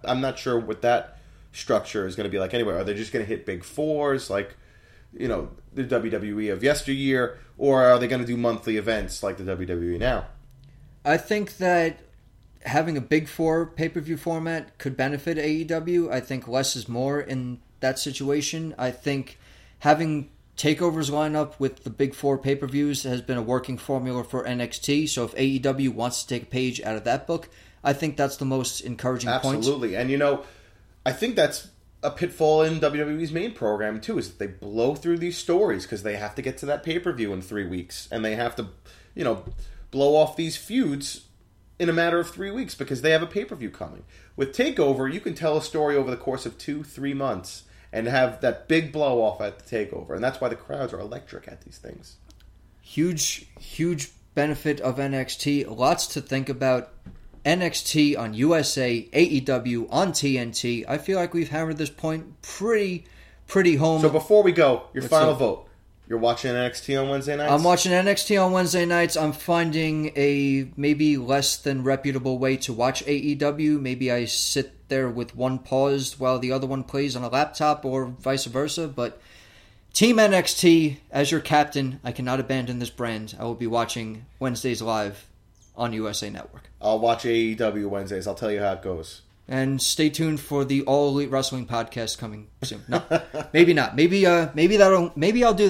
I'm not sure what that structure is going to be like anyway. Are they just going to hit big fours? Like, the WWE of yesteryear, or are they going to do monthly events like the WWE now? I think that having a big four pay-per-view format could benefit AEW. I think less is more in that situation. I think having takeovers line up with the big four pay-per-views has been a working formula for NXT, so if AEW wants to take a page out of that book, I think that's the most encouraging point. Absolutely, and I think that's a pitfall in WWE's main program, too, is that they blow through these stories because they have to get to that pay-per-view in 3 weeks, and they have to you know, blow off these feuds in a matter of 3 weeks because they have a pay-per-view coming. With TakeOver, you can tell a story over the course of 2-3 months and have that big blow-off at the TakeOver. And that's why the crowds are electric at these things. Huge, huge benefit of NXT. Lots to think about. NXT on USA, AEW on TNT. I feel like we've hammered this point pretty home. So before we go, your final vote. You're watching NXT on Wednesday nights? I'm watching NXT on Wednesday nights. I'm finding a maybe less than reputable way to watch AEW. Maybe I sit there with one paused while the other one plays on a laptop or vice versa. But Team NXT, as your captain, I cannot abandon this brand. I will be watching Wednesdays live on USA Network. I'll watch AEW Wednesdays. I'll tell you how it goes. And stay tuned for the All Elite Wrestling podcast coming soon. No, maybe not. Maybe I'll do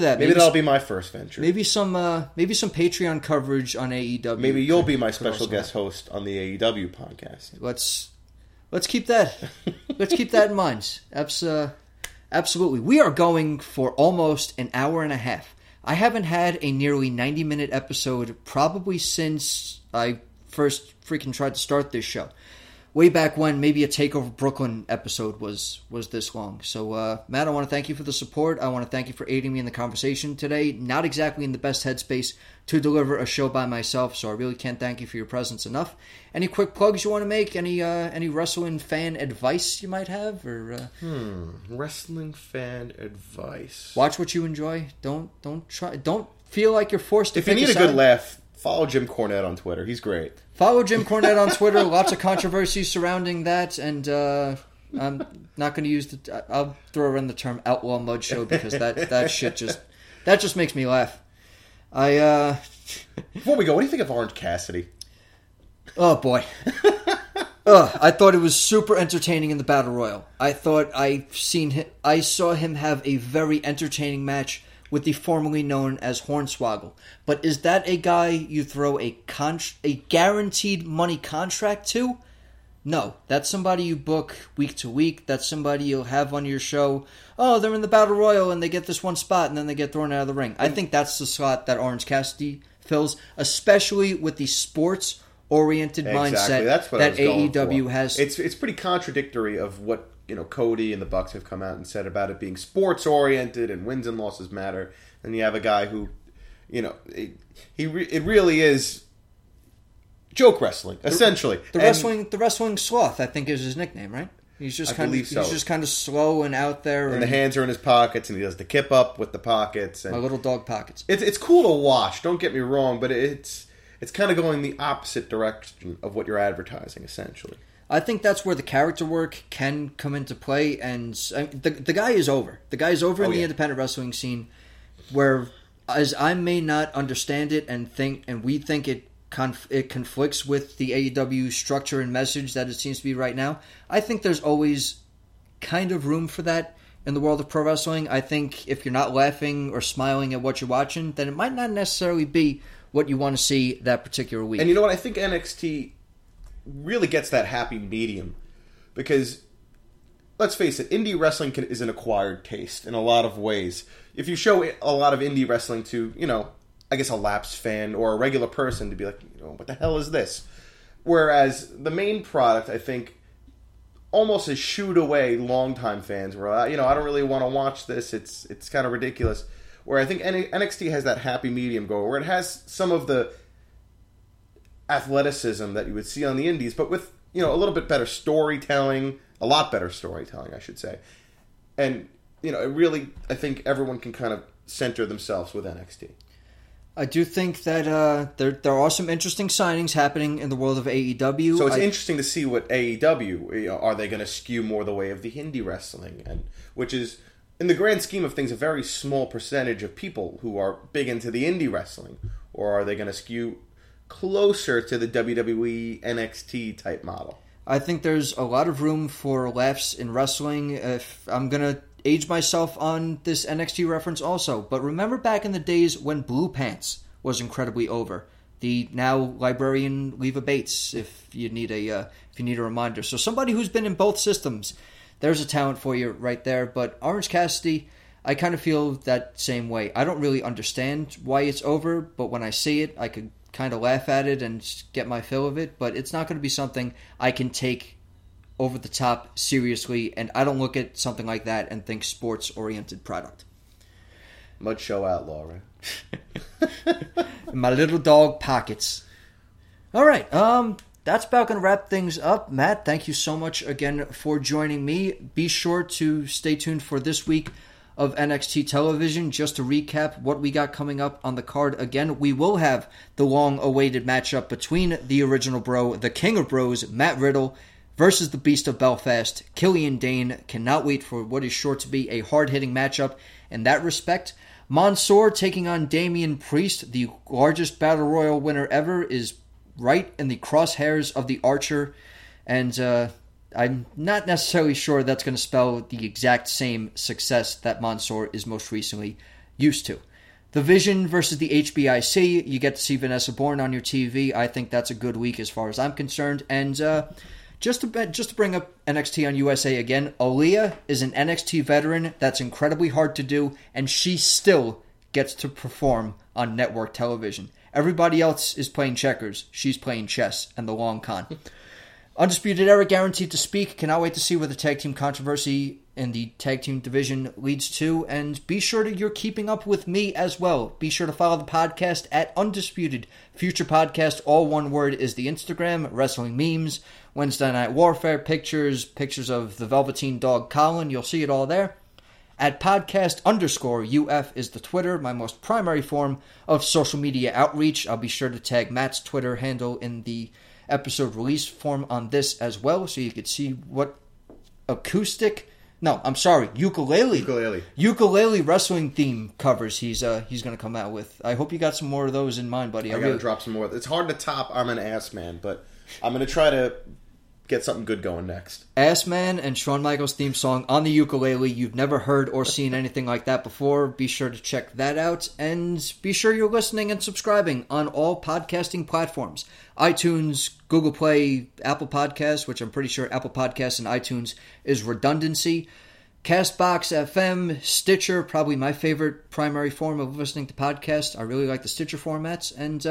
that. Maybe that'll be my first venture. Maybe some Patreon coverage on AEW. Maybe you'll be my special guest host on the AEW podcast. Let's keep that. Let's keep that in mind. Absolutely. We are going for almost an hour and a half. I haven't had a nearly 90-minute episode probably since I first freaking tried to start this show. Way back when, maybe a TakeOver Brooklyn episode was this long. So, Matt, I want to thank you for the support. I want to thank you for aiding me in the conversation today. Not exactly in the best headspace to deliver a show by myself, so I really can't thank you for your presence enough. Any quick plugs you want to make? Any wrestling fan advice you might have? Or wrestling fan advice. Watch what you enjoy. Don't feel like you're forced to. If you need a good laugh, follow Jim Cornette on Twitter. He's great. Follow Jim Cornette on Twitter. Lots of controversy surrounding that. And I'm not going to use the... I'll throw in the term Outlaw Mud Show because that shit just... That just makes me laugh. Before we go, what do you think of Orange Cassidy? Oh, boy. I thought it was super entertaining in the Battle Royal. I saw him have a very entertaining match with the formerly known as Hornswoggle. But is that a guy you throw a guaranteed money contract to? No. That's somebody you book week to week. That's somebody you'll have on your show. Oh, they're in the Battle Royal and they get this one spot and then they get thrown out of the ring. I think that's the slot that Orange Cassidy fills, especially with the sports-oriented mindset that AEW has. It's pretty contradictory of what... Cody and the Bucks have come out and said about it being sports-oriented and wins and losses matter. And you have a guy who, it really is joke wrestling, essentially. The wrestling sloth, I think, is his nickname, right? He's just kind of slow and out there. And the hands are in his pockets, and he does the kip up with the pockets. And my little dog pockets. It's cool to watch, don't get me wrong, but it's kind of going the opposite direction of what you're advertising, essentially. I think that's where the character work can come into play, and the guy is over. The guy is over in the independent wrestling scene, where as I may not understand it and we think it conflicts with the AEW structure and message that it seems to be right now. I think there's always kind of room for that in the world of pro wrestling. I think if you're not laughing or smiling at what you're watching, then it might not necessarily be what you want to see that particular week. And you know what? I think NXT really gets that happy medium because, let's face it, indie wrestling is an acquired taste in a lot of ways. If you show a lot of indie wrestling to, I guess a lapsed fan or a regular person to be like, what the hell is this? Whereas the main product, I think, almost has shooed away longtime fans where, I don't really want to watch this. It's kind of ridiculous. Where I think NXT has that happy medium going where it has some of the athleticism that you would see on the indies, but with a little bit better storytelling, a lot better storytelling, I should say. And it really, I think everyone can kind of center themselves with NXT. I do think that there are some interesting signings happening in the world of AEW. So it's interesting to see what AEW are they going to skew more the way of the indie wrestling, and which is in the grand scheme of things a very small percentage of people who are big into the indie wrestling, or are they going to skew closer to the WWE NXT type model? I think there's a lot of room for laughs in wrestling. If I'm going to age myself on this NXT reference also, but remember back in the days when Blue Pants was incredibly over. The now librarian Leva Bates, if you need a reminder. So somebody who's been in both systems, there's a talent for you right there. But Orange Cassidy, I kind of feel that same way. I don't really understand why it's over, but when I see it, I could kind of laugh at it and get my fill of it, but it's not going to be something I can take over the top seriously, and I don't look at something like that and think sports-oriented product. Mud Show Outlaw, right? My little dog Pockets. All right, that's about going to wrap things up. Matt, thank you so much again for joining me. Be sure to stay tuned for this week of NXT television. Just to recap what we got coming up on the card again, we will have the long-awaited matchup between the original bro, the king of bros, Matt Riddle, versus the beast of Belfast, Killian Dain. Cannot wait for what is sure to be a hard-hitting matchup in that respect. Mansoor taking on Damian Priest, the largest Battle Royal winner ever, is right in the crosshairs of the Archer, and I'm not necessarily sure that's going to spell the exact same success that Mansoor is most recently used to. The Vision versus the HBIC. You get to see Vanessa Bourne on your TV. I think that's a good week as far as I'm concerned. And just to bring up NXT on USA again, Aaliyah is an NXT veteran. That's incredibly hard to do, and she still gets to perform on network television. Everybody else is playing checkers. She's playing chess and the long con. Undisputed Era guaranteed to speak. Cannot wait to see where the tag team controversy in the tag team division leads to. And be sure that you're keeping up with me as well. Be sure to follow the podcast at Undisputed Future Podcast. All one word is the Instagram. Wrestling memes, Wednesday Night Warfare pictures, pictures of the Velveteen Dog Colin. You'll see it all there. At podcast_UF is the Twitter, my most primary form of social media outreach. I'll be sure to tag Matt's Twitter handle in the episode release form on this as well, so you could see what ukulele wrestling theme covers he's gonna come out with. I hope you got some more of those in mind, buddy. I gotta drop some more. It's hard to top I'm an Ass Man, but I'm gonna try to get something good going next. Ass Man and Shawn Michaels theme song on the ukulele. You've never heard or seen anything like that before. Be sure to check that out, and be sure you're listening and subscribing on all podcasting platforms. iTunes, Google Play, Apple Podcasts, which I'm pretty sure Apple Podcasts and iTunes is redundancy. Castbox FM, Stitcher, probably my favorite primary form of listening to podcasts. I really like the Stitcher formats, and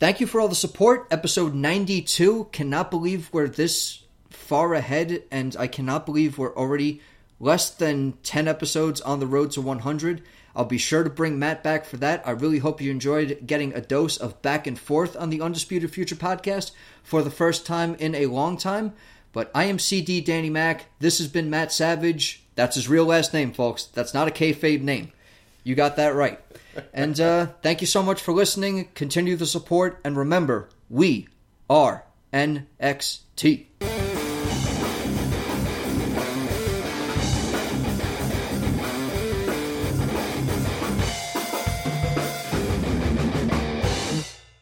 thank you for all the support. Episode 92. Cannot believe we're this far ahead, and I cannot believe we're already less than 10 episodes on the road to 100. I'll be sure to bring Matt back for that. I really hope you enjoyed getting a dose of back and forth on the Undisputed Future Podcast for the first time in a long time. But I am CD Danny Mack. This has been Matt Savage. That's his real last name, folks. That's not a kayfabe name. You got that right. And thank you so much for listening. Continue the support. And remember, we are NXT.